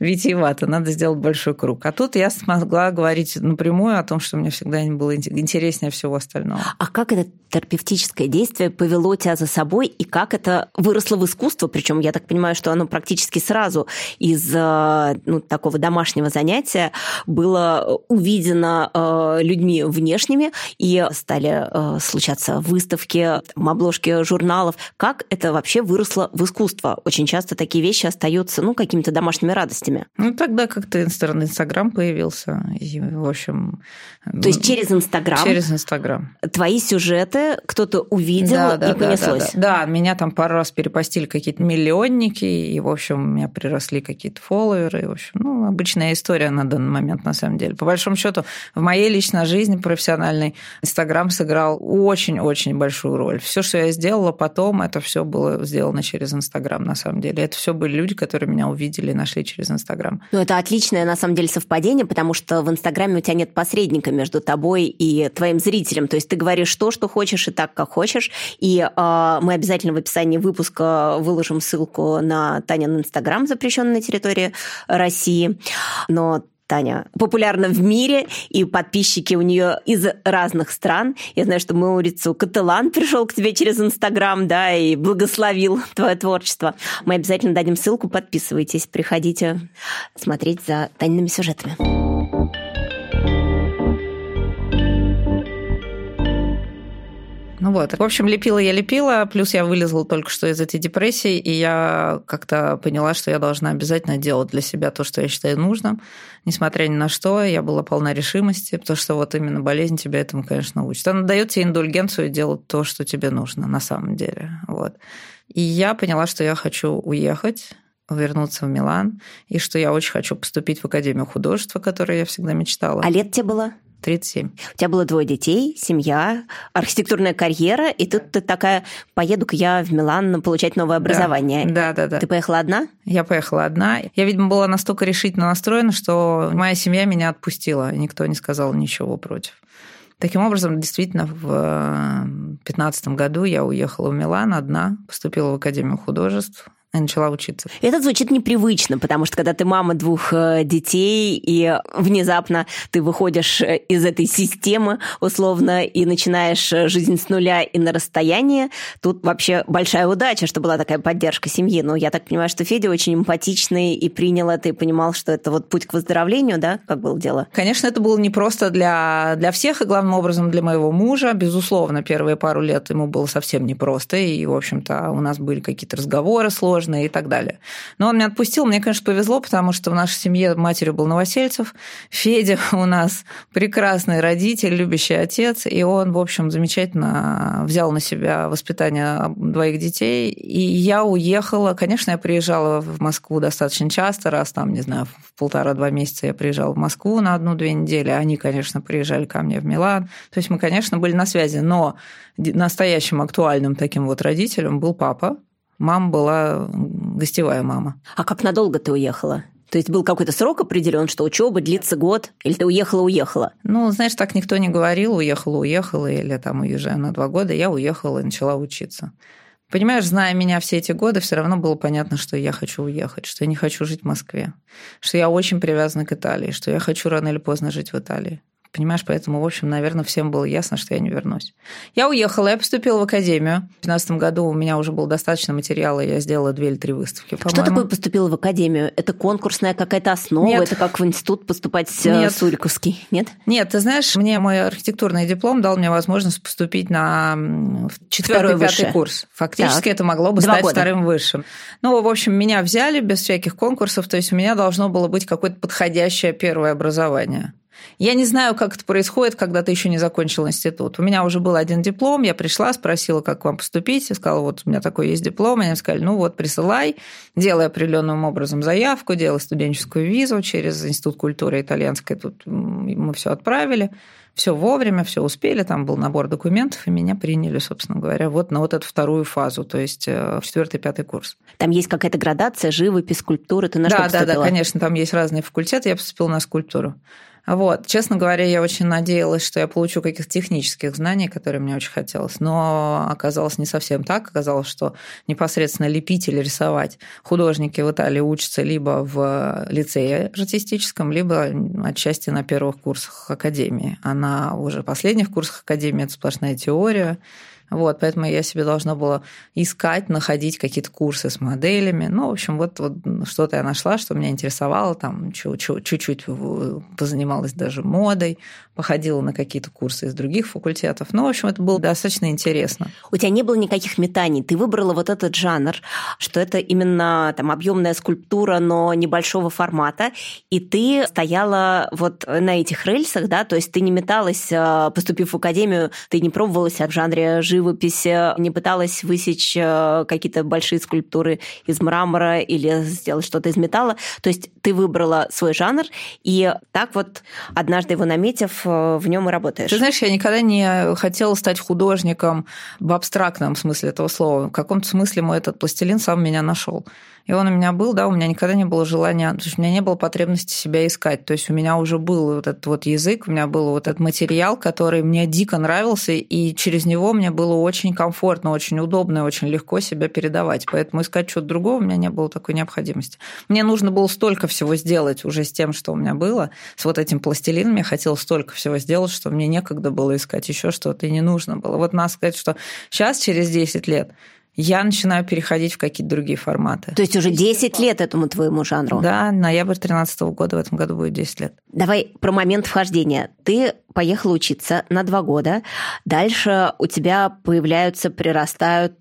витиевато. Надо сделать большой круг. А тут я смогла говорить напрямую о том, что мне всегда было интереснее всего остального. А как это терапевтическое действие повело тебя за собой? И как это выросло в искусство? Причем я так понимаю, что оно практически сразу из такого домашнего занятия было увидено людьми внешними, и стали случаться выставки, обложки журналов. Как это вообще выросло в искусство? Очень часто такие вещи остаются какими-то домашними радостями. Тогда как-то Инстаграм появился. И, в общем... То есть через Инстаграм? Через Инстаграм. Твои сюжеты кто-то увидел, и понеслось? Да, меня там пару раз перепостили какие-то миллионники, и, в общем, у меня приросли какие-то фолловеры. И, в общем, обычная история на данный момент, на самом деле. По большому счету, в моей личной жизни профессиональной Инстаграм сыграл очень-очень большую роль. Все, что я сделала потом, это все было сделано через Инстаграм, на самом деле. Это все были люди, которые меня увидели и нашли через Инстаграм. Это отличное, на самом деле, совпадение, потому что в Инстаграме у тебя нет посредника между тобой и твоим зрителем. То есть ты говоришь то, что хочешь, и так, как хочешь. И мы обязательно в описании выпуска выложим ссылку на Танин Инстаграм, запрещенный на территории России. Но Таня популярна в мире, и подписчики у нее из разных стран. Я знаю, что Маурицио Каттелан пришел к тебе через Инстаграм, да, и благословил твое творчество. Мы обязательно дадим ссылку, подписывайтесь, приходите смотреть за Таниными сюжетами. В общем, лепила, плюс я вылезла только что из этой депрессии, и я как-то поняла, что я должна обязательно делать для себя то, что я считаю нужным, несмотря ни на что, я была полна решимости, потому что вот именно болезнь тебя этому, конечно, учит. Она дает тебе индульгенцию делать то, что тебе нужно на самом деле. И я поняла, что я хочу уехать, вернуться в Милан, и что я очень хочу поступить в Академию художества, о которой я всегда мечтала. А лет тебе было? 37. У тебя было 2 детей, семья, архитектурная карьера, и тут ты такая: поеду-ка я в Милан получать новое образование. Да. Ты поехала одна? Я поехала одна. Я, видимо, была настолько решительно настроена, что моя семья меня отпустила, и никто не сказал ничего против. Таким образом, действительно, в 2015 году я уехала в Милан одна, поступила в Академию художеств, я начала учиться. Это звучит непривычно, потому что когда ты мама 2 детей, и внезапно ты выходишь из этой системы условно и начинаешь жизнь с нуля и на расстоянии, тут вообще большая удача, что была такая поддержка семьи. Но я так понимаю, что Федя очень эмпатичный и принял это, и понимал, что это вот путь к выздоровлению, да? Как было дело? Конечно, это было непросто для всех, и главным образом для моего мужа. Безусловно, первые пару лет ему было совсем непросто, и, в общем-то, у нас были какие-то разговоры сложные, и так далее. Но он меня отпустил. Мне, конечно, повезло, потому что в нашей семье матерью был Новосельцев. Федя у нас прекрасный родитель, любящий отец, и он, в общем, замечательно взял на себя воспитание 2 детей. И я уехала. Конечно, я приезжала в Москву достаточно часто, раз там, не знаю, в 1,5-2 месяца я приезжала в Москву на 1-2 недели. Они, конечно, приезжали ко мне в Милан. То есть мы, конечно, были на связи, но настоящим актуальным таким вот родителем был папа. Мама была гостевая мама. А как надолго ты уехала? То есть был какой-то срок определен, что учеба длится год? Или ты уехала-уехала? Ну, знаешь, так никто не говорил, уехала-уехала, или там уезжаю на 2 года. Я уехала и начала учиться. Понимаешь, зная меня все эти годы, все равно было понятно, что я хочу уехать, что я не хочу жить в Москве, что я очень привязана к Италии, что я хочу рано или поздно жить в Италии. Понимаешь, поэтому, в общем, наверное, всем было ясно, что я не вернусь. Я уехала, я поступила в академию. В 2015 году у меня уже было достаточно материала, я сделала 2 или 3 выставки, по-моему. Что такое поступила в академию? Это конкурсная какая-то основа? Нет. Это как в институт поступать Суриковский? Нет? Нет, ты знаешь, мне мой архитектурный диплом дал мне возможность поступить на 4-й, 5-й курс. Фактически так. Это могло бы 2 года. 2-м высшим. Ну, в общем, меня взяли без всяких конкурсов, то есть у меня должно было быть какое-то подходящее первое образование. Я не знаю, как это происходит, когда ты еще не закончил институт. У меня уже был 1 диплом, я пришла, спросила, как вам поступить, я сказала, вот у меня такой есть диплом, они сказали, ну вот, присылай, делай определенным образом заявку, делай студенческую визу через Институт культуры итальянской, тут мы все отправили, все вовремя, все успели, там был набор документов, и меня приняли, собственно говоря, вот на вот эту 2-ю фазу, то есть в 4-й, 5-й курс. Там есть какая-то градация, живопись, скульптура, ты на что поступила? Да, конечно, там есть разные факультеты, я поступила на скульптуру. Вот. Честно говоря, я очень надеялась, что я получу каких-то технических знаний, которые мне очень хотелось, но оказалось не совсем так. Оказалось, что непосредственно лепить или рисовать художники в Италии учатся либо в лицее артистическом, либо отчасти на 1-х курсах академии. А на уже последних курсах академии это сплошная теория. Вот, поэтому я себе должна была искать, находить какие-то курсы с моделями. Ну, в общем, вот что-то я нашла, что меня интересовало. Там чуть-чуть позанималась даже модой, походила на какие-то курсы из других факультетов. Ну, в общем, это было достаточно интересно. У тебя не было никаких метаний. Ты выбрала вот этот жанр, что это именно там объемная скульптура, но небольшого формата. И ты стояла вот на этих рельсах, да, то есть ты не металась, поступив в академию, ты не пробовалась в жанре живописи, не пыталась высечь какие-то большие скульптуры из мрамора или сделать что-то из металла. То есть ты выбрала свой жанр, и так вот, однажды его наметив, в нем и работаешь. Ты знаешь, я никогда не хотела стать художником в абстрактном смысле этого слова. В каком-то смысле мой этот пластилин сам меня нашел. И он у меня был, да, у меня никогда не было желания, то есть у меня не было потребности себя искать. То есть у меня уже был вот этот вот язык, у меня был вот этот материал, который мне дико нравился, и через него мне было очень комфортно, очень удобно и очень легко себя передавать. Поэтому искать что-то другого у меня не было такой необходимости. Мне нужно было столько всего сделать уже с тем, что у меня было, с вот этим пластилином. Я хотела столько всего сделать, что мне некогда было искать еще что-то, и не нужно было. Вот надо сказать, что сейчас, через 10 лет, я начинаю переходить в какие-то другие форматы. То есть уже 10 лет этому твоему жанру? Да, ноябрь 2013 года, в этом году будет 10 лет. Давай про момент вхождения. Ты поехала учиться на 2 года. Дальше у тебя появляются, прирастают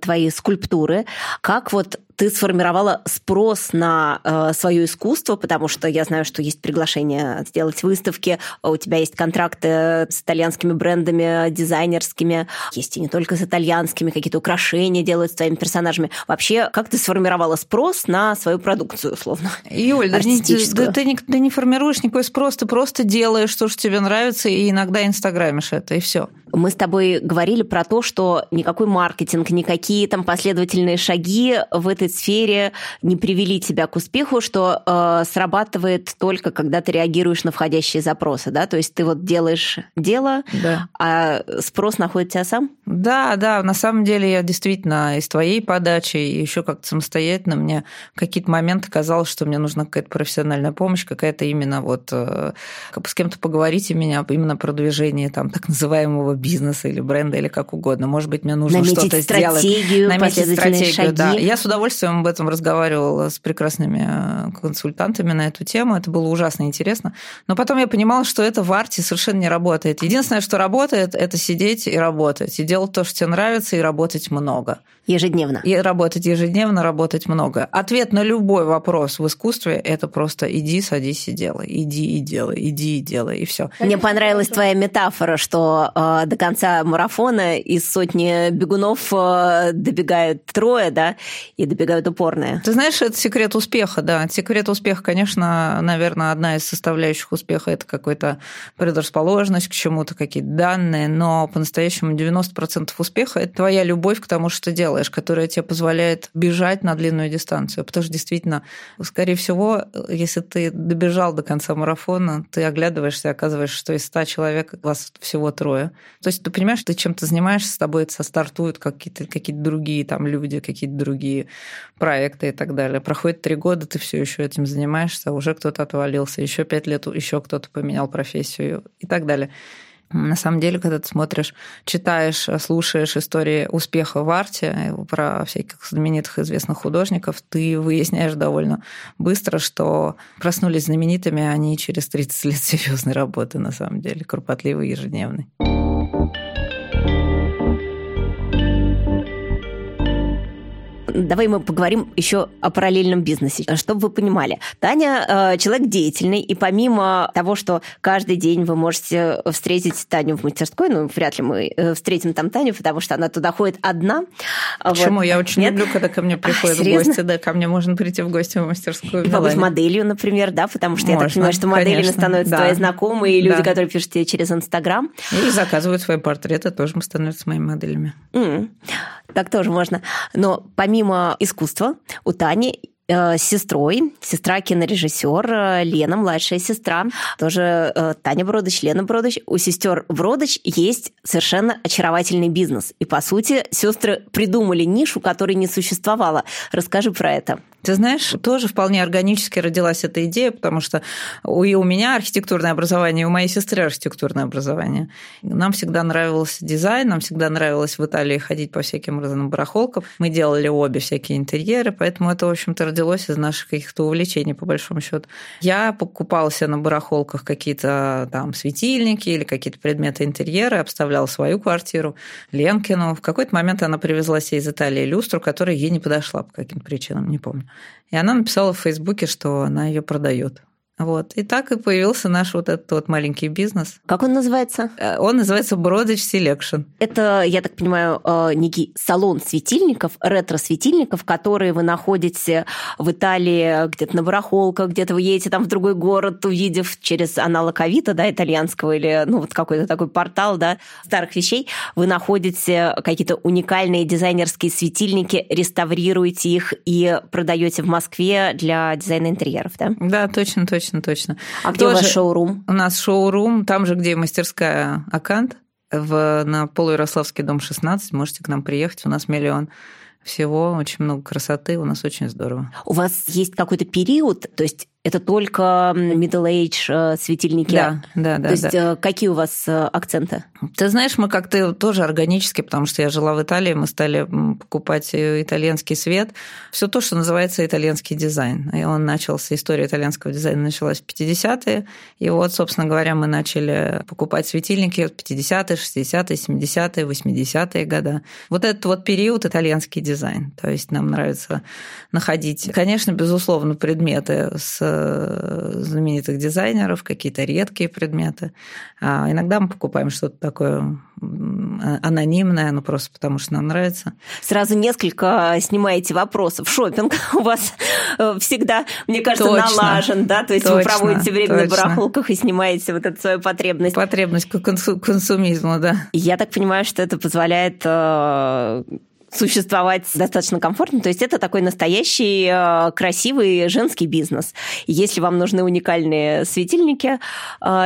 твои скульптуры. Как вот ты сформировала спрос на свое искусство, потому что я знаю, что есть приглашение сделать выставки, у тебя есть контракты с итальянскими брендами, дизайнерскими, есть и не только с итальянскими, какие-то украшения делают с твоими персонажами. Вообще, как ты сформировала спрос на свою продукцию, условно, Юль, артистическую? Да ты не формируешь никакой спрос, ты просто делаешь, что что ж тебе нравится, и иногда инстаграмишь это, и все. Мы с тобой говорили про то, что никакой маркетинг, никакие там последовательные шаги в этой сфере не привели тебя к успеху, что срабатывает только, когда ты реагируешь на входящие запросы, да? То есть ты вот делаешь дело, да, а спрос находит тебя сам? Да, да, на самом деле я действительно из твоей подачи и еще как-то самостоятельно мне в какие-то моменты казалось, что мне нужна какая-то профессиональная помощь, какая-то именно вот как бы с кем-то поговорить у меня именно про движение там так называемого бизнеса или бренда или как угодно. Может быть, мне нужно наметить что-то сделать. Наметить стратегию, шаги. Да. Я с удовольствием об этом разговаривала с прекрасными консультантами на эту тему. Это было ужасно интересно. Но потом я понимала, что это в арте совершенно не работает. Единственное, что работает, это сидеть и работать. И делать то, что тебе нравится, и работать много. Ежедневно. И работать ежедневно, работать много. Ответ на любой вопрос в искусстве – это просто иди, садись и делай. Иди и делай, иди и делай, и все. Мне понравилась твоя метафора, что до конца марафона из сотни бегунов добегают трое, да, и добегают упорные. Ты знаешь, это секрет успеха, да. Секрет успеха, конечно, наверное, одна из составляющих успеха – это какая-то предрасположенность к чему-то, какие-то данные, но по-настоящему 90% успеха – это твоя любовь к тому, что ты делаешь, которая тебе позволяет бежать на длинную дистанцию. Потому что действительно, скорее всего, если ты добежал до конца марафона, ты оглядываешься и оказываешься, что из 100 человек вас всего трое. То есть ты понимаешь, что ты чем-то занимаешься, с тобой состартуют какие-то другие там люди, какие-то другие проекты и так далее. Проходит 3 года, ты все еще этим занимаешься, уже кто-то отвалился, еще 5 лет, еще кто-то поменял профессию и так далее. На самом деле, когда ты смотришь, читаешь, слушаешь истории успеха в арте про всяких знаменитых известных художников, ты выясняешь довольно быстро, что проснулись знаменитыми они через 30 лет серьезной работы, на самом деле, кропотливой, ежедневной. Давай мы поговорим еще о параллельном бизнесе, чтобы вы понимали. Таня человек деятельный, и помимо того, что каждый день вы можете встретить Таню в мастерской, ну, вряд ли мы встретим там Таню, потому что она туда ходит одна. Почему? Вот. Я очень люблю, когда ко мне приходят гости, да, ко мне можно прийти в гости в мастерскую. И побыть моделью, например, да, потому что я так понимаю, что моделями становятся твои знакомые, люди, которые пишут тебе через Инстаграм. И заказывают свои портреты, тоже становятся моими моделями. Так тоже можно. Но помимо искусства у Тани с сестрой, сестра кинорежиссер, Лена, младшая сестра, тоже Таня Бродач, Лена Бродач. У сестер Бродач есть совершенно очаровательный бизнес. И, по сути, сестры придумали нишу, которой не существовало. Расскажи про это. Ты знаешь, тоже вполне органически родилась эта идея, потому что и у меня архитектурное образование, и у моей сестры архитектурное образование. Нам всегда нравился дизайн, нам всегда нравилось в Италии ходить по всяким разным барахолкам. Мы делали обе всякие интерьеры, поэтому это, в общем-то, родилось из наших каких-то увлечений, по большому счету. Я покупался на барахолках какие-то там светильники или какие-то предметы интерьера, обставляла свою квартиру, Ленкину. В какой-то момент она привезла себе из Италии люстру, которая ей не подошла по каким-то причинам, не помню. И она написала в Фейсбуке, что она ее продает. Вот. И так и появился наш вот этот вот маленький бизнес. Как он называется? Он называется Brodach Selection. Это, я так понимаю, некий салон светильников, ретро-светильников, которые вы находите в Италии, где-то на барахолках, где-то вы едете там в другой город, увидев через аналог Авито, да, итальянского, или ну, вот какой-то такой портал, да, старых вещей, вы находите какие-то уникальные дизайнерские светильники, реставрируете их и продаете в Москве для дизайна интерьеров, да? Да, точно, точно. Точно. А где у вас шоурум? У нас шоурум, там же, где и мастерская Акант, на Полуярославский дом 16. Можете к нам приехать, у нас миллион всего, очень много красоты, у нас очень здорово. У вас есть какой-то период, то есть это только middle age светильники? Да. То есть какие у вас акценты? Ты знаешь, мы как-то тоже органически, потому что я жила в Италии, мы стали покупать итальянский свет, все то, что называется итальянский дизайн. И он начался, история итальянского дизайна началась в 50-е, и вот, собственно говоря, мы начали покупать светильники в 50-е, 60-е, 70-е, 80-е годы. Вот этот вот период итальянский дизайн. То есть нам нравится находить, конечно, безусловно, предметы с знаменитых дизайнеров, какие-то редкие предметы. Иногда мы покупаем что-то такое анонимное, но просто потому что нам нравится. Сразу несколько снимаете вопросов. Шопинг у вас всегда, мне кажется, точно, налажен, да? То есть точно, вы проводите время точно на барахолках и снимаете вот эту свою потребность. Потребность к консумизму, да. Я так понимаю, что это позволяет существовать достаточно комфортно. То есть это такой настоящий красивый женский бизнес. Если вам нужны уникальные светильники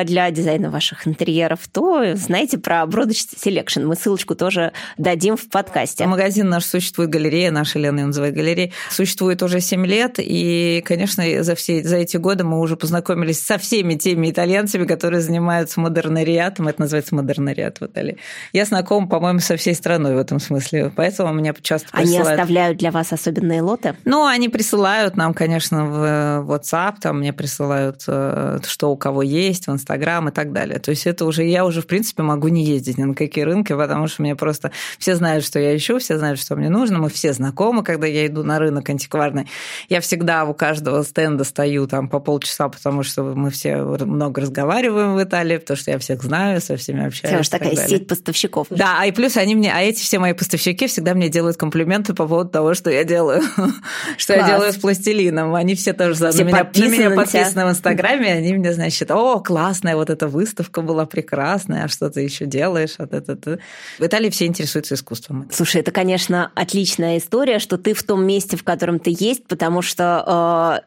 для дизайна ваших интерьеров, то знаете про Brodach Selection. Мы ссылочку тоже дадим в подкасте. Магазин наш существует, галерея наша, Лена ее называет галереей, существует уже 7 лет. И, конечно, за эти годы мы уже познакомились со всеми теми итальянцами, которые занимаются модернариатом. Это называется модернариат в Италии. Я знакома, по-моему, со всей страной в этом смысле. Поэтому меня часто присылают. Они оставляют для вас особенные лоты? Ну, они присылают нам, конечно, в WhatsApp, там мне присылают, что у кого есть, в Instagram и так далее. То есть это уже я уже, в принципе, могу не ездить ни на какие рынки, потому что мне просто все знают, что я ищу, все знают, что мне нужно, мы все знакомы, когда я иду на рынок антикварный. Я всегда у каждого стенда стою там по полчаса, потому что мы все много разговариваем в Италии, потому что я всех знаю, со всеми общаюсь. Потому что такая сеть поставщиков. Да, а и плюс эти все мои поставщики всегда мне делают комплименты по поводу того, что я делаю, что я делаю с пластилином. Они все тоже на меня подписаны в Инстаграме, они мне, значит, классная вот эта выставка была прекрасная, а что ты еще делаешь? В Италии все интересуются искусством. Слушай, это, конечно, отличная история, что ты в том месте, в котором ты есть, потому что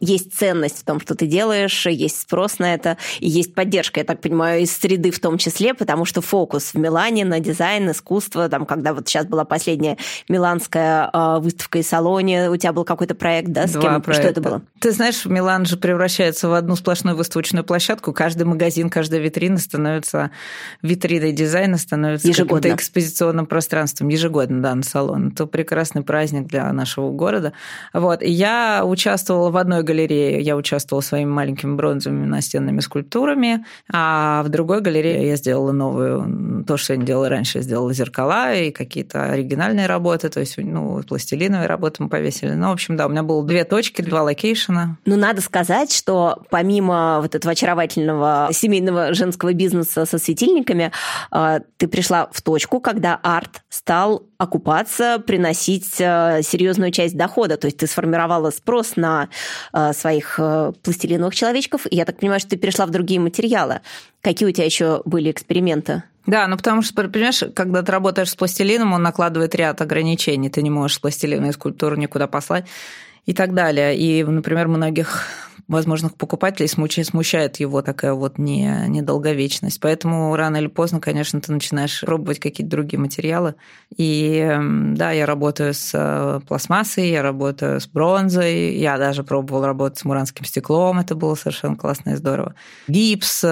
есть ценность в том, что ты делаешь, есть спрос на это, и есть поддержка, я так понимаю, из среды в том числе, потому что фокус в Милане на дизайн, искусство, там, когда вот сейчас была последняя миланская выставка и салоне. У тебя был какой-то проект, да? С кем? Что это было? Ты знаешь, Милан же превращается в одну сплошную выставочную площадку. Каждый магазин, каждая витрина становится витриной дизайна, становится каким-то экспозиционным пространством. Ежегодно, да, на салон. Это прекрасный праздник для нашего города. Вот. И я участвовала в одной галерее. Я участвовала своими маленькими бронзовыми настенными скульптурами, а в другой галерее я сделала новую. То, что я не делала раньше, я сделала зеркала и какие-то оригинальные работы, то есть, пластилиновые работы мы повесили. Ну, в общем, да, у меня было 2 точки, 2 локейшена. Ну, надо сказать, что помимо вот этого очаровательного семейного женского бизнеса со светильниками, ты пришла в точку, когда арт стал окупаться, приносить серьезную часть дохода. То есть ты сформировала спрос на своих пластилиновых человечков, и я так понимаю, что ты перешла в другие материалы. Какие у тебя еще были эксперименты? Да, потому что, понимаешь, когда ты работаешь с пластилином, он накладывает ряд ограничений. Ты не можешь пластилинную скульптуру никуда послать и так далее. И, например, многих возможных покупателей смущает его такая вот недолговечность. Поэтому рано или поздно, конечно, ты начинаешь пробовать какие-то другие материалы. И да, я работаю с пластмассой, я работаю с бронзой, я даже пробовала работать с муранским стеклом, это было совершенно классно и здорово. Гипс,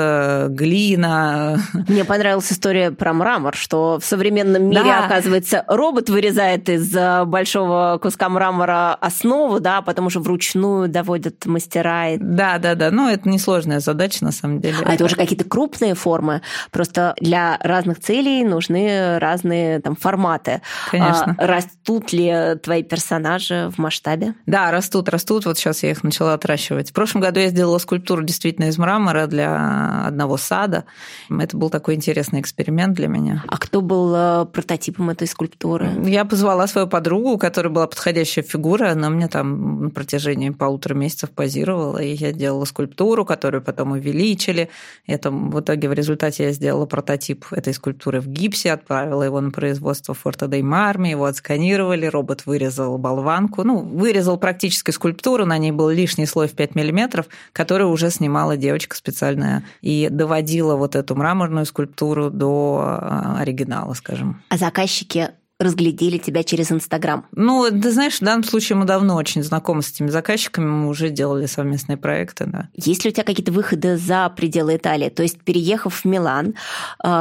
глина. Мне понравилась история про мрамор, что в современном мире, оказывается, робот вырезает из большого куска мрамора основу, да, а потом уже вручную доводят мастера. Да. Ну, это несложная задача, на самом деле. А это уже какие-то крупные формы. Просто для разных целей нужны разные там форматы. Конечно. Растут ли твои персонажи в масштабе? Да, растут. Вот сейчас я их начала отращивать. В прошлом году я сделала скульптуру действительно из мрамора для одного сада. Это был такой интересный эксперимент для меня. А кто был прототипом этой скульптуры? Я позвала свою подругу, у которой была подходящая фигура. Она мне там на протяжении 1,5 месяца позировала. И я делала скульптуру, которую потом увеличили. В итоге в результате я сделала прототип этой скульптуры в гипсе, отправила его на производство Форта дей Марми, его отсканировали, робот вырезал болванку, вырезал практически скульптуру, на ней был лишний слой в 5 миллиметров, который уже снимала девочка специальная и доводила вот эту мраморную скульптуру до оригинала, скажем. А заказчики разглядели тебя через Инстаграм? Ты знаешь, в данном случае мы давно очень знакомы с этими заказчиками, мы уже делали совместные проекты, да. Есть ли у тебя какие-то выходы за пределы Италии? То есть, переехав в Милан,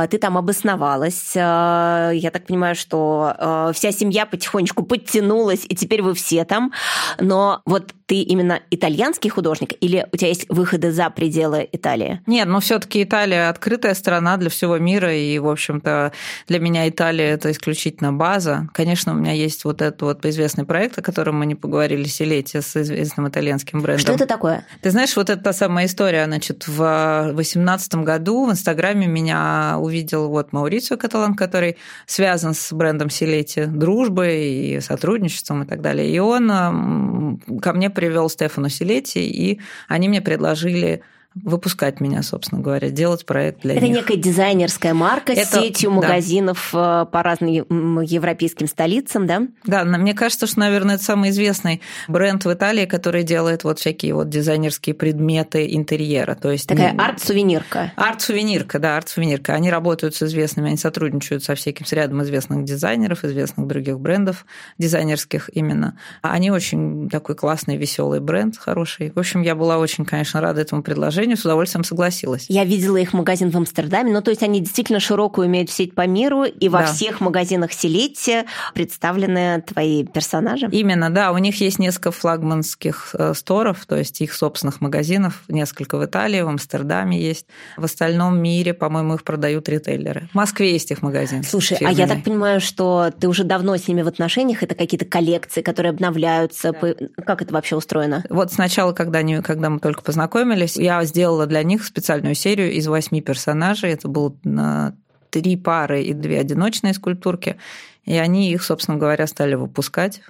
ты там обосновалась, я так понимаю, что вся семья потихонечку подтянулась, и теперь вы все там, но вот ты именно итальянский художник или у тебя есть выходы за пределы Италии? Нет, ну все-таки Италия открытая страна для всего мира, и, в общем-то, для меня Италия – это исключительно база. Конечно, у меня есть вот этот вот известный проект, о котором мы не поговорили, Seletti, с известным итальянским брендом. Что это такое? Ты знаешь, вот эта та самая история, значит, в 2018 году в Инстаграме меня увидел вот Маурицио Каттелан, который связан с брендом Seletti дружбой и сотрудничеством и так далее. И он ко мне привел Стефану Seletti, и они мне предложили выпускать меня, собственно говоря, делать проект для них. Это некая дизайнерская марка с сетью магазинов по разным европейским столицам, да? Да, мне кажется, что, наверное, это самый известный бренд в Италии, который делает вот всякие вот дизайнерские предметы интерьера. То есть такая арт-сувенирка. Арт-сувенирка, да, арт-сувенирка. Они работают с известными, они сотрудничают со всяким с рядом известных дизайнеров, известных других брендов дизайнерских именно. Они очень такой классный, веселый бренд, хороший. В общем, я была очень, конечно, рада этому предложению, с удовольствием согласилась. Я видела их магазин в Амстердаме, ну, то есть они действительно широкую имеют сеть по миру, и во всех магазинах Seletti представлены твои персонажи. Именно, да, у них есть несколько флагманских сторов, то есть их собственных магазинов, несколько в Италии, в Амстердаме есть, в остальном мире, по-моему, их продают ритейлеры. В Москве есть их магазин. Слушай, фирменный. А я так понимаю, что ты уже давно с ними в отношениях, это какие-то коллекции, которые обновляются, как это вообще устроено? Вот сначала, когда мы только познакомились, я сделала для них специальную серию из 8 персонажей. Это было 3 пары и 2 одиночные скульптурки. И они их, собственно говоря, стали выпускать.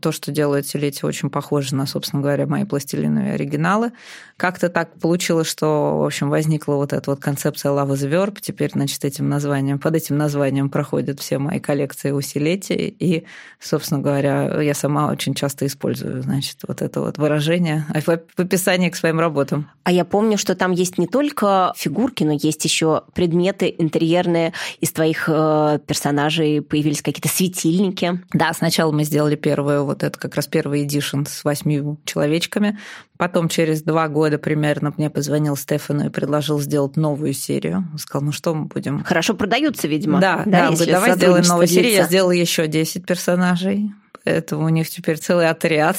То, что делают Seletti, очень похоже на, собственно говоря, мои пластилиновые оригиналы. Как-то так получилось, что, в общем, возникла вот эта вот концепция Love is Verb. Теперь, значит, под этим названием проходят все мои коллекции у Seletti. И, собственно говоря, я сама очень часто использую, значит, вот это вот выражение в описании к своим работам. А я помню, что там есть не только фигурки, но есть еще предметы интерьерные из твоих персонажей. Появились какие-то светильники. Да, сначала мы сделали первый эдишн с 8 человечками. Потом через 2 года примерно мне позвонил Стефану и предложил сделать новую серию. Он сказал, ну что мы будем... Хорошо продаются, видимо. Давай сделаем новую серию. Я сделала еще 10 персонажей. Это у них теперь целый отряд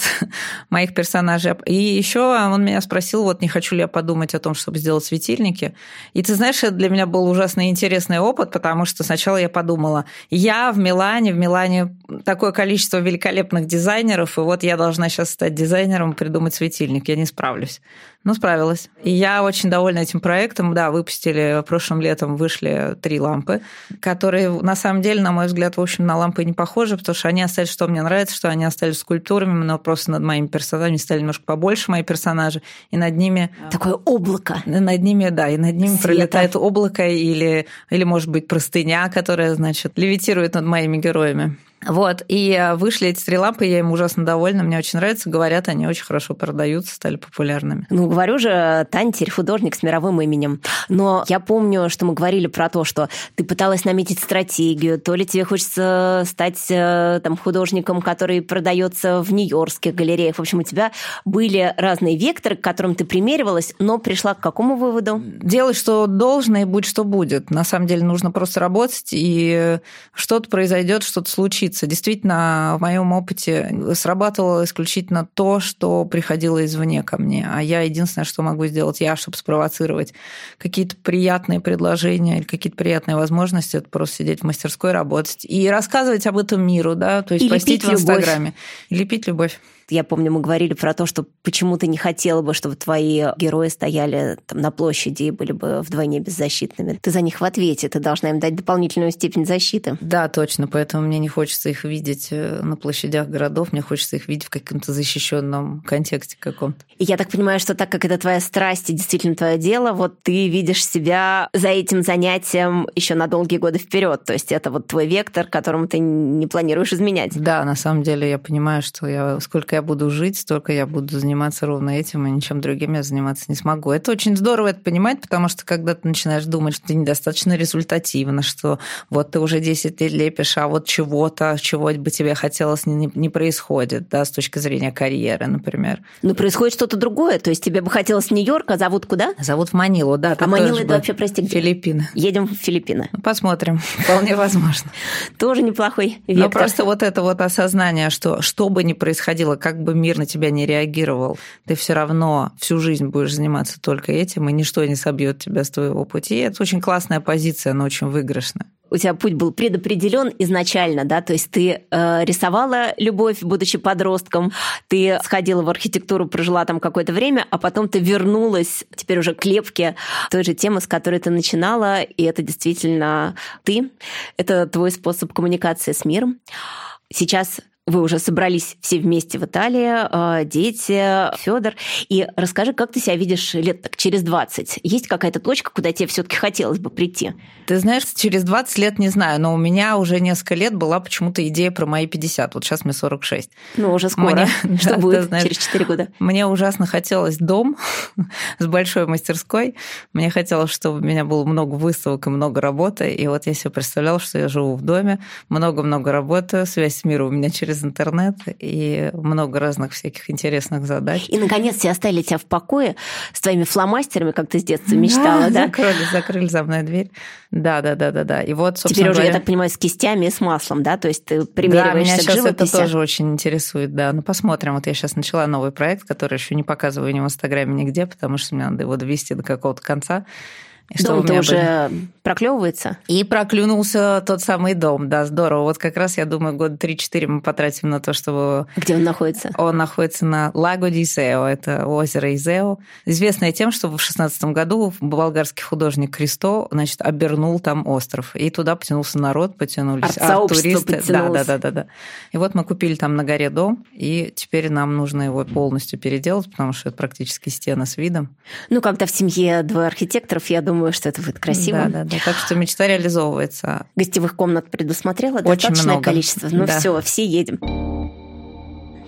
моих персонажей. И еще он меня спросил, вот не хочу ли я подумать о том, чтобы сделать светильники. И ты знаешь, это для меня был ужасно интересный опыт, потому что сначала я подумала, я в Милане такое количество великолепных дизайнеров, и вот я должна сейчас стать дизайнером и придумать светильник, я не справлюсь. Но справилась. И я очень довольна этим проектом. Да, выпустили, прошлым летом вышли 3 лампы, которые, на самом деле, на мой взгляд, в общем, на лампы не похожи, потому что они остались, что мне нравится, что они остались скульптурами, но просто над моими персонажами стали немножко побольше мои персонажи, и над ними... Такое облако. И над ними света. Пролетает облако или, может быть, простыня, которая, значит, левитирует над моими героями. Вот, и вышли эти 3 лампы, я им ужасно довольна, мне очень нравится, говорят, они очень хорошо продаются, стали популярными. Ну, говорю же, Тань теперь художник с мировым именем, но я помню, что мы говорили про то, что ты пыталась наметить стратегию, то ли тебе хочется стать там художником, который продается в нью-йоркских галереях, в общем, у тебя были разные векторы, к которым ты примеривалась, но пришла к какому выводу? Делай, что должно, и будь, что будет. На самом деле нужно просто работать, и что-то произойдет, что-то случится. Действительно, в моем опыте срабатывало исключительно то, что приходило извне ко мне. А я единственное, что могу сделать, чтобы спровоцировать какие-то приятные предложения или какие-то приятные возможности, это просто сидеть в мастерской, работать и рассказывать об этом миру, да, то есть постить в Инстаграме. И лепить любовь. Я помню, мы говорили про то, что почему ты не хотела бы, чтобы твои герои стояли там на площади и были бы вдвойне беззащитными. Ты за них в ответе, ты должна им дать дополнительную степень защиты. Да, точно, поэтому мне не хочется их видеть на площадях городов, мне хочется их видеть в каком-то защищенном контексте каком-то. И я так понимаю, что так как это твоя страсть и действительно твое дело, вот ты видишь себя за этим занятием еще на долгие годы вперед. То есть это вот твой вектор, которому ты не планируешь изменять. Да, на самом деле я понимаю, что сколько я буду жить, столько я буду заниматься ровно этим, и ничем другим я заниматься не смогу. Это очень здорово это понимать, потому что когда ты начинаешь думать, что ты недостаточно результативна, что вот ты уже 10 лет лепишь, а вот чего-то, чего бы тебе хотелось, не происходит, да, с точки зрения карьеры, например. Но происходит что-то другое, то есть тебе бы хотелось в Нью-Йорк, а зовут куда? Зовут в Манилу, да. А Манила это вообще, прости, где? Филиппины. Едем в Филиппины. Посмотрим, вполне возможно. Тоже неплохой вектор. Но просто вот это вот осознание, что бы ни происходило, как бы мир на тебя не реагировал, ты все равно всю жизнь будешь заниматься только этим, и ничто не собьет тебя с твоего пути. Это очень классная позиция, она очень выигрышна. У тебя путь был предопределен изначально, да, то есть ты рисовала любовь, будучи подростком, ты сходила в архитектуру, прожила там какое-то время, а потом ты вернулась теперь уже к лепке той же темы, с которой ты начинала, и это действительно ты, это твой способ коммуникации с миром. Сейчас вы уже собрались все вместе в Италии, дети, Фёдор. И расскажи, как ты себя видишь лет так через 20? Есть какая-то точка, куда тебе все-таки хотелось бы прийти? Ты знаешь, через 20 лет не знаю, но у меня уже несколько лет была почему-то идея про мои 50. Вот сейчас мне 46. Ну, уже скоро. Что будет через 4 года? Мне ужасно хотелось дом с большой мастерской. Мне хотелось, чтобы у меня было много выставок и много работы. И вот я себе представляла, что я живу в доме, много-много работаю, связь с миром у меня через интернет и много разных всяких интересных задач. И, наконец, оставили тебя в покое с твоими фломастерами, как ты с детства мечтала, да? Закрыли за мной дверь. Да. И вот, собственно, теперь уже, я так понимаю, с кистями и с маслом, да? То есть ты примериваешься к живописи. Да, меня сейчас это тоже очень интересует, да. Ну, посмотрим. Вот я сейчас начала новый проект, который еще не показываю ни в Инстаграме, нигде, потому что мне надо его довести до какого-то конца. Дом-то уже проклевывается. И проклюнулся тот самый дом, да, здорово. Вот как раз, я думаю, года 3-4 мы потратим на то, чтобы... Где он находится? Он находится на Lago di Iseo, это озеро Изео, известное тем, что в 2016 году болгарский художник Кристо, значит, обернул там остров. И туда потянулся народ, потянулись арт-туристы. Да. И вот мы купили там на горе дом, и теперь нам нужно его полностью переделать, потому что это практически стена с видом. Ну, когда в семье двое архитекторов, я думаю, что это будет красиво. Да. Так что мечта реализовывается. Гостевых комнат предусмотрела очень достаточное много. Количество. Ну да. Все едем.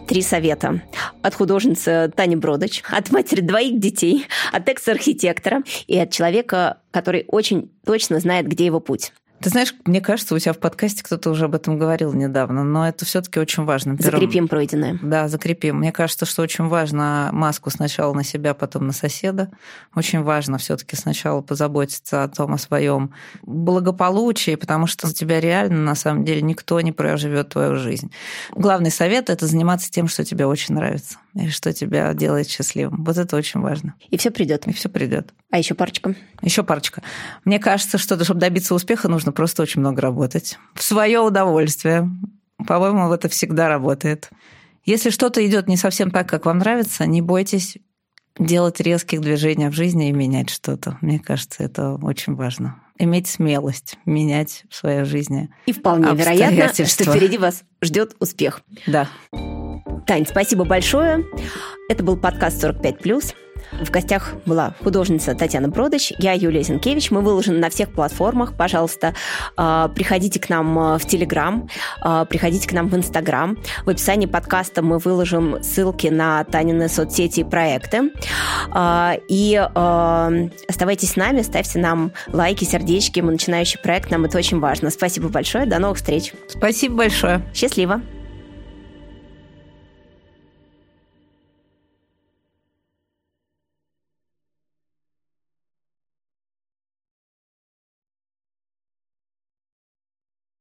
3 совета от художницы Тани Бродач, от матери 2 детей, от экс-архитектора и от человека, который очень точно знает, где его путь. Ты знаешь, мне кажется, у тебя в подкасте кто-то уже об этом говорил недавно, но это все-таки очень важно. Закрепим пройденное. Да, закрепим. Мне кажется, что очень важно маску сначала на себя, потом на соседа. Очень важно все-таки сначала позаботиться о своем благополучии, потому что за тебя реально, на самом деле, никто не проживет твою жизнь. Главный совет – это заниматься тем, что тебе очень нравится, и что тебя делает счастливым. Вот это очень важно. И все придет. А еще парочка. Мне кажется, что чтобы добиться успеха, нужно просто очень много работать. В свое удовольствие. По-моему, это всегда работает. Если что-то идет не совсем так, как вам нравится, не бойтесь делать резких движений в жизни и менять что-то. Мне кажется, это очень важно. Иметь смелость менять в своей жизни. И вполне вероятно, что впереди вас ждет успех. Да. Тань, спасибо большое. Это был подкаст «45+». В гостях была художница Татьяна Бродач, я Юлия Зинкевич. Мы выложены на всех платформах. Пожалуйста, приходите к нам в Телеграм, приходите к нам в Инстаграм. В описании подкаста мы выложим ссылки на Танины соцсети и проекты. И оставайтесь с нами, ставьте нам лайки, сердечки. Мы начинающий проект, нам это очень важно. Спасибо большое, до новых встреч. Спасибо большое. Счастливо.